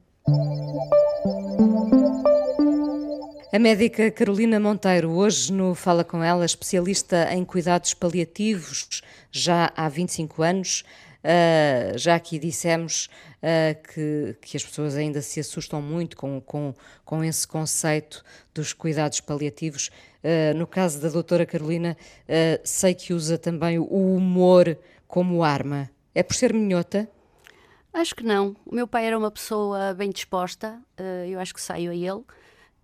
A médica Carolina Monteiro, hoje no Fala Com Ela, especialista em cuidados paliativos já há vinte e cinco anos. Uh, já aqui dissemos uh, que, que as pessoas ainda se assustam muito com, com, com esse conceito dos cuidados paliativos. Uh, no caso da doutora Carolina, uh, sei que usa também o humor como arma. É por ser minhota? Acho que não. O meu pai era uma pessoa bem disposta, uh, eu acho que saio a ele.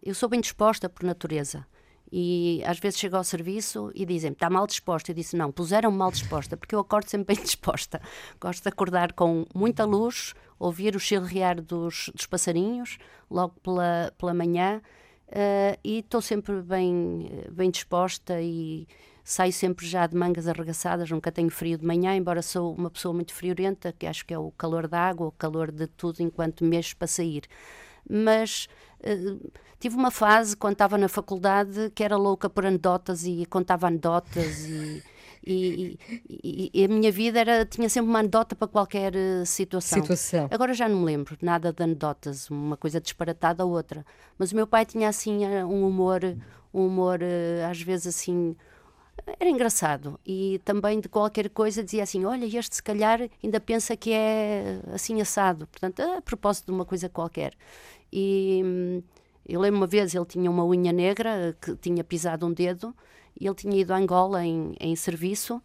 Eu sou bem disposta por natureza. E às vezes chego ao serviço e dizem-me, está mal disposta. Eu disse, não, puseram-me mal disposta, porque eu acordo sempre bem disposta. Gosto de acordar com muita luz, ouvir o chilrear dos, dos passarinhos, logo pela, pela manhã, uh, e estou sempre bem, bem disposta e saio sempre já de mangas arregaçadas, nunca tenho frio de manhã, embora sou uma pessoa muito friorenta, que acho que é o calor da água, o calor de tudo enquanto mexo para sair. Mas uh, tive uma fase quando estava na faculdade que era louca por anedotas e contava anedotas e, e, e, e a minha vida era, tinha sempre uma anedota para qualquer situação. situação. Agora já não me lembro nada de anedotas, uma coisa disparatada ou outra, mas o meu pai tinha assim um humor, um humor às vezes assim... Era engraçado e também de qualquer coisa dizia assim, olha, este se calhar ainda pensa que é assim assado, portanto, a propósito de uma coisa qualquer. E eu lembro uma vez, ele tinha uma unha negra que tinha pisado um dedo e ele tinha ido a Angola em, em serviço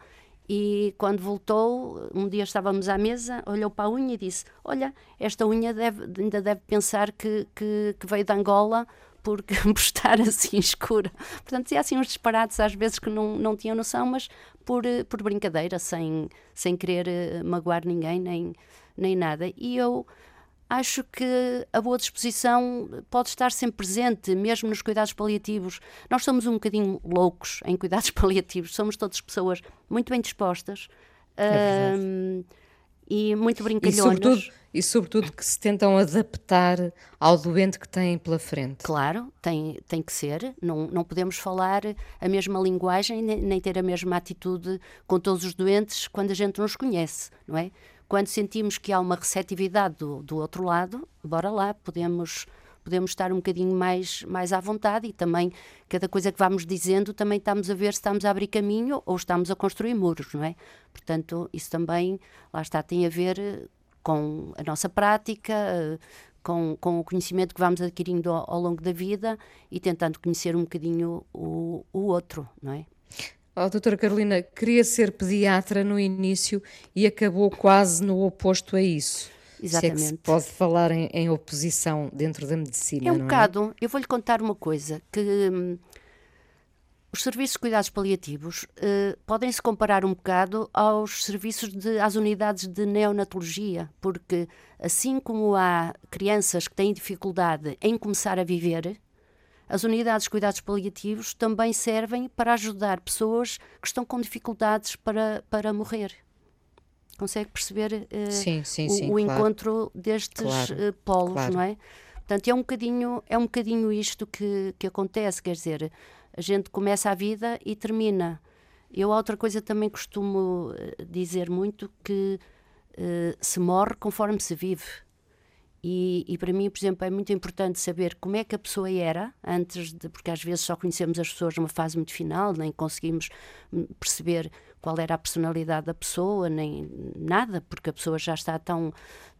e quando voltou, um dia estávamos à mesa, olhou para a unha e disse, olha, esta unha deve, ainda deve pensar que, que, que veio de Angola, porque por estar assim escura. Portanto, dizia assim uns disparates às vezes que não, não tinham noção, mas por, por brincadeira, sem, sem querer magoar ninguém, nem, nem nada. E eu acho que a boa disposição pode estar sempre presente, mesmo nos cuidados paliativos. Nós somos um bocadinho loucos em cuidados paliativos, somos todas pessoas muito bem dispostas. É hum, E muito brincalhonas. E sobretudo, e sobretudo que se tentam adaptar ao doente que têm pela frente. Claro, tem, tem que ser. Não, não podemos falar a mesma linguagem, nem ter a mesma atitude com todos os doentes quando a gente não os conhece, não é? Quando sentimos que há uma receptividade do, do outro lado, bora lá, podemos... podemos estar um bocadinho mais, mais à vontade e também cada coisa que vamos dizendo também estamos a ver se estamos a abrir caminho ou estamos a construir muros, não é? Portanto, isso também, lá está, tem a ver com a nossa prática, com, com o conhecimento que vamos adquirindo ao, ao longo da vida e tentando conhecer um bocadinho o, o outro, não é? Oh, doutora Carolina, queria ser pediatra no início e acabou quase no oposto a isso. Exatamente. Se é que se pode falar em, em oposição dentro da medicina, é um não bocado, é? Eu vou-lhe contar uma coisa, que hum, os serviços de cuidados paliativos uh, podem-se comparar um bocado aos serviços, de, às unidades de neonatologia, porque assim como há crianças que têm dificuldade em começar a viver, as unidades de cuidados paliativos também servem para ajudar pessoas que estão com dificuldades para, para morrer. Consegue perceber uh, sim, sim, sim, o, o claro. encontro destes claro, uh, polos, claro. não é? Portanto, é um bocadinho, é um bocadinho isto que, que acontece, quer dizer, a gente começa a vida e termina. Eu, outra coisa, também costumo dizer muito que uh, se morre conforme se vive. E, e para mim, por exemplo, é muito importante saber como é que a pessoa era antes de, porque às vezes só conhecemos as pessoas numa fase muito final, nem conseguimos perceber qual era a personalidade da pessoa, nem nada, porque a pessoa já está tão,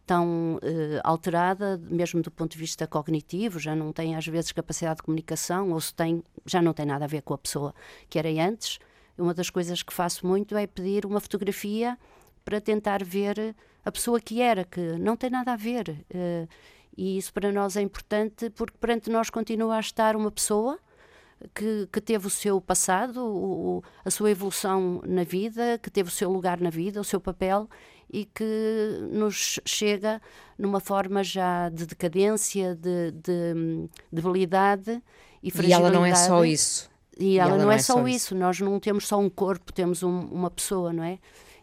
tão uh, alterada, mesmo do ponto de vista cognitivo, já não tem às vezes capacidade de comunicação, ou se tem, já não tem nada a ver com a pessoa que era antes. Uma das coisas que faço muito é pedir uma fotografia para tentar ver a pessoa que era, que não tem nada a ver. Uh, e isso para nós é importante porque perante nós continua a estar uma pessoa que, que teve o seu passado, o, a sua evolução na vida, que teve o seu lugar na vida, o seu papel e que nos chega numa forma já de decadência, de, de, de debilidade e fragilidade. E ela não é só isso. E ela, e ela não, não é, é só isso. isso. Nós não temos só um corpo, temos um, uma pessoa, não é?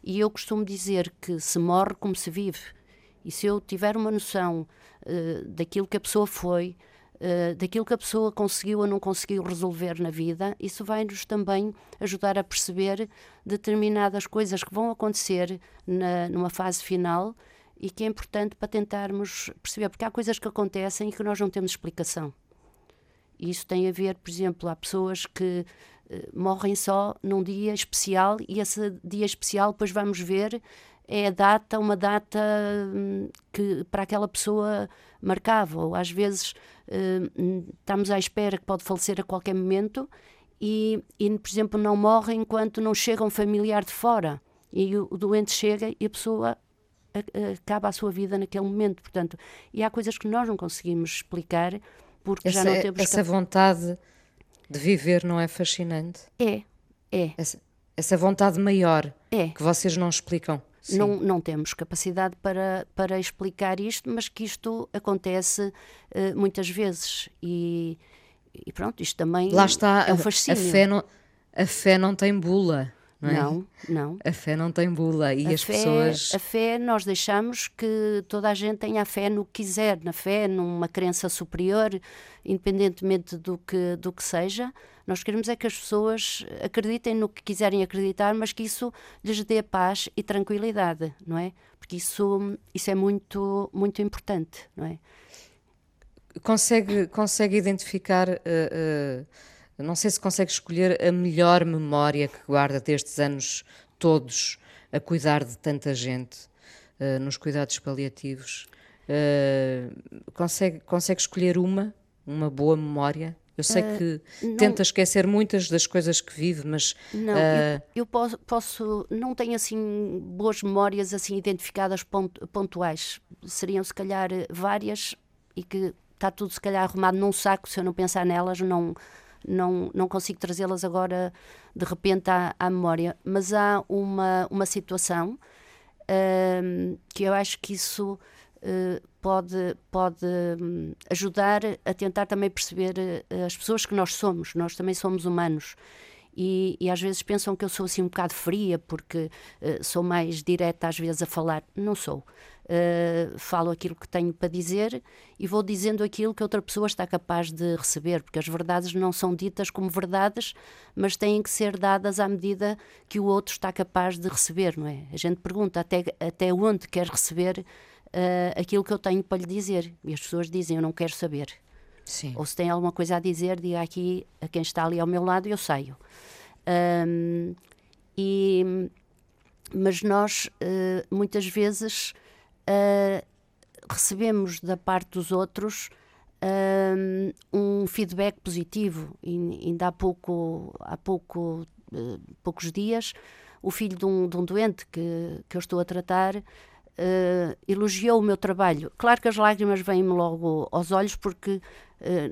E eu costumo dizer que se morre como se vive. E se eu tiver uma noção uh, daquilo que a pessoa foi, uh, daquilo que a pessoa conseguiu ou não conseguiu resolver na vida, isso vai-nos também ajudar a perceber determinadas coisas que vão acontecer na, numa fase final e que é importante para tentarmos perceber, porque há coisas que acontecem e que nós não temos explicação. Isso tem a ver, por exemplo, há pessoas que uh, morrem só num dia especial, e esse dia especial, depois vamos ver, é a data, uma data um, que para aquela pessoa marcava. Ou às vezes uh, estamos à espera que pode falecer a qualquer momento e, e, por exemplo, não morre enquanto não chega um familiar de fora. E o, o doente chega e a pessoa a, a, acaba a sua vida naquele momento. Portanto, e há coisas que nós não conseguimos explicar, porque essa, já não temos... Essa cap... vontade de viver não é fascinante? É, é. Essa, essa vontade maior é. Que vocês não explicam. Não, não temos capacidade para, para explicar isto, mas que isto acontece uh, muitas vezes. E, e pronto, isto também Lá está, é um fascínio. A, a, fé não, a fé não tem bula, não é? Não, não. A fé não tem bula e a as fé, pessoas... A fé, nós deixamos que toda a gente tenha a fé no que quiser, na fé, numa crença superior, independentemente do que, do que seja. Nós queremos é que as pessoas acreditem no que quiserem acreditar, mas que isso lhes dê paz e tranquilidade, não é? Porque isso, isso é muito, muito importante, não é? Consegue, consegue identificar, uh, uh, não sei se consegue escolher a melhor memória que guarda destes anos todos a cuidar de tanta gente uh, nos cuidados paliativos. Uh, consegue, consegue escolher uma, uma boa memória? Eu sei que uh, não, tenta esquecer muitas das coisas que vive, mas... Não, uh... eu, eu posso, posso... Não tenho, assim, boas memórias, assim, identificadas pontuais. Seriam, se calhar, várias, e que está tudo, se calhar, arrumado num saco. Se eu não pensar nelas, não, não, não consigo trazê-las agora, de repente, à, à memória. Mas há uma, uma situação uh, que eu acho que isso... Uh, pode, pode ajudar a tentar também perceber as pessoas que nós somos. Nós também somos humanos e, e às vezes pensam que eu sou assim um bocado fria porque uh, sou mais direta às vezes a falar. Não sou. Uh, falo aquilo que tenho para dizer e vou dizendo aquilo que outra pessoa está capaz de receber, porque as verdades não são ditas como verdades, mas têm que ser dadas à medida que o outro está capaz de receber, não é? A gente pergunta até, até onde quer receber Uh, aquilo que eu tenho para lhe dizer, e as pessoas dizem, eu não quero saber. Sim. Ou se tem alguma coisa a dizer, diga aqui a quem está ali ao meu lado e eu saio. Um, e, mas nós uh, muitas vezes uh, recebemos da parte dos outros uh, um feedback positivo. E, ainda há pouco, há pouco, uh, poucos dias, o filho de um, de um doente que, que eu estou a tratar Uh, elogiou o meu trabalho. Claro que as lágrimas vêm-me logo aos olhos, porque uh,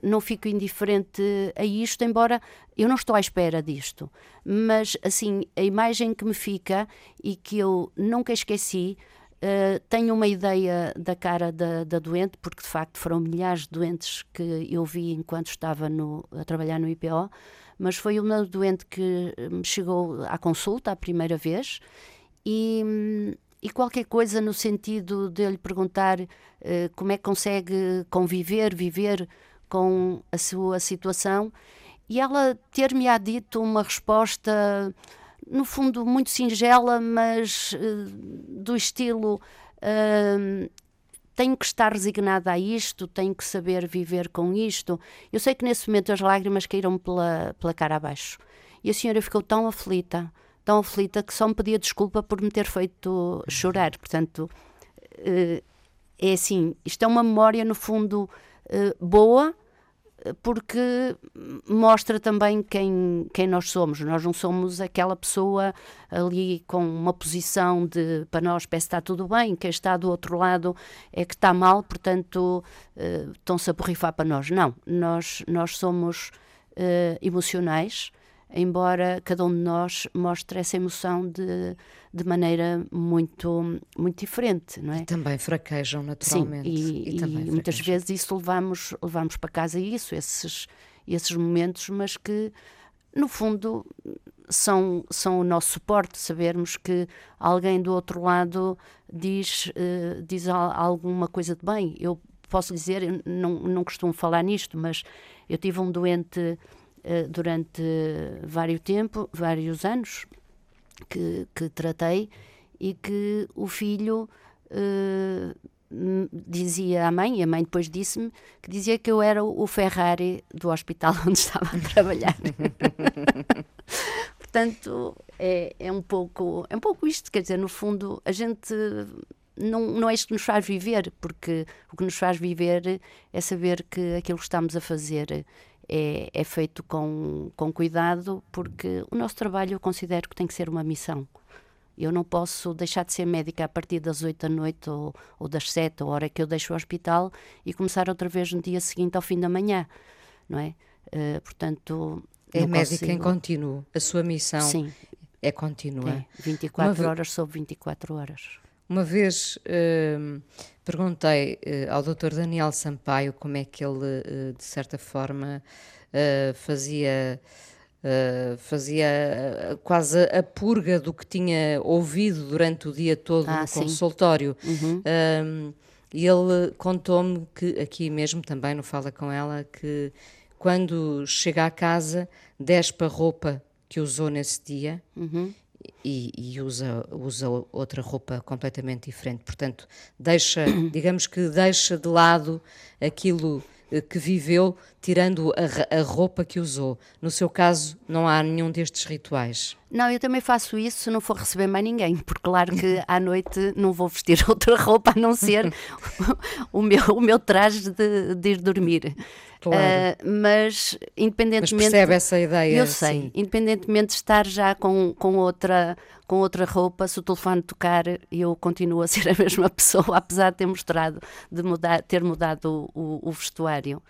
não fico indiferente a isto, embora eu não estou à espera disto. Mas, assim, a imagem que me fica e que eu nunca esqueci, uh, tenho uma ideia da cara da, da doente, porque, de facto, foram milhares de doentes que eu vi enquanto estava no, a trabalhar no I P O, mas foi uma doente que me chegou à consulta a primeira vez e... E qualquer coisa no sentido de eu lhe perguntar uh, como é que consegue conviver, viver com a sua situação. E ela ter-me há dito uma resposta, no fundo, muito singela, mas uh, do estilo uh, tenho que estar resignada a isto, tenho que saber viver com isto. Eu sei que nesse momento as lágrimas caíram pela, pela cara abaixo. E a senhora ficou tão aflita, tão aflita, que só me pedia desculpa por me ter feito chorar. Portanto, é assim, isto é uma memória, no fundo, boa, porque mostra também quem, quem nós somos. Nós não somos aquela pessoa ali com uma posição de, para nós, parece que está tudo bem, quem está do outro lado é que está mal, portanto, estão-se a borrifar para nós. Não, nós, nós somos uh, emocionais, embora cada um de nós mostre essa emoção de, de maneira muito, muito diferente, não é? E também fraquejam naturalmente. Sim, e, e, e também muitas fraquejam. Vezes isso levamos, levamos para casa isso, esses, esses momentos, mas que, no fundo, são, são o nosso suporte, sabermos que alguém do outro lado diz, uh, diz alguma coisa de bem. Eu posso dizer, eu não, não costumo falar nisto, mas eu tive um doente uh, durante vários, tempo, vários anos que, que tratei, e que o filho uh, dizia à mãe, e a mãe depois disse-me, que dizia que eu era o Ferrari do hospital onde estava a trabalhar. Portanto, é, é, um pouco, é um pouco isto, quer dizer, no fundo, a gente não, não é isto que nos faz viver, porque o que nos faz viver é saber que aquilo que estamos a fazer é, é feito com, com cuidado, porque o nosso trabalho eu considero que tem que ser uma missão. Eu não posso deixar de ser médica a partir das oito da noite ou, ou das sete, a hora que eu deixo o hospital, e começar outra vez no dia seguinte ao fim da manhã, não é? Uh, portanto, é médica consigo... em contínuo. A sua missão Sim. é contínua. É, vinte e quatro Uma... horas sobre vinte e quatro horas. Uma vez uh, perguntei uh, ao doutor Daniel Sampaio como é que ele, uh, de certa forma, uh, fazia... Uh, fazia uh, quase a purga do que tinha ouvido durante o dia todo ah, no sim. consultório. Uhum. Uh, ele contou-me que, aqui mesmo também no Fala Com Ela, que quando chega à casa despe a roupa que usou nesse dia uhum. e, e usa, usa outra roupa completamente diferente. Portanto, deixa, digamos que deixa de lado aquilo que viveu, tirando a, a roupa que usou. No seu caso, não há nenhum destes rituais? Não, eu também faço isso se não for receber mais ninguém, porque claro que à noite não vou vestir outra roupa a não ser o, meu, o meu traje de, de ir dormir. Claro. Uh, mas, independentemente... Mas percebe essa ideia? Eu sei. Sim. Independentemente de estar já com, com, outra, com outra roupa, se o telefone tocar, eu continuo a ser a mesma pessoa, apesar de ter mostrado, de mudar, ter mudado o, o vestuário.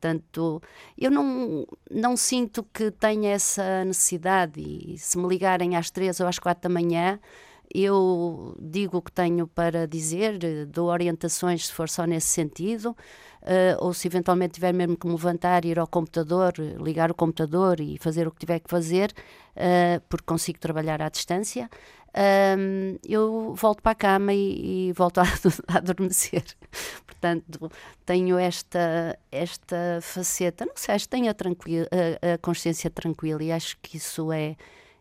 Portanto, eu não, não sinto que tenha essa necessidade, e se me ligarem às três ou às quatro da manhã, eu digo o que tenho para dizer, dou orientações se for só nesse sentido, uh, ou se eventualmente tiver mesmo que me levantar, ir ao computador, ligar o computador e fazer o que tiver que fazer, uh, porque consigo trabalhar à distância, um, eu volto para a cama e, e volto a, a adormecer. Portanto, tenho esta, esta faceta, não sei, acho que tenho a, tranquil, a, a consciência tranquila, e acho que isso é,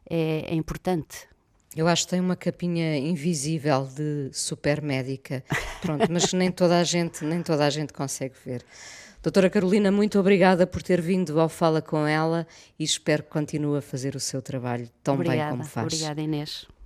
é, é importante. Eu acho que tem uma capinha invisível de super médica, pronto, mas nem toda a gente, nem toda a gente consegue ver. Doutora Carolina, muito obrigada por ter vindo ao Fala Com Ela, e espero que continue a fazer o seu trabalho tão obrigada, bem como faz. Obrigada, Inês.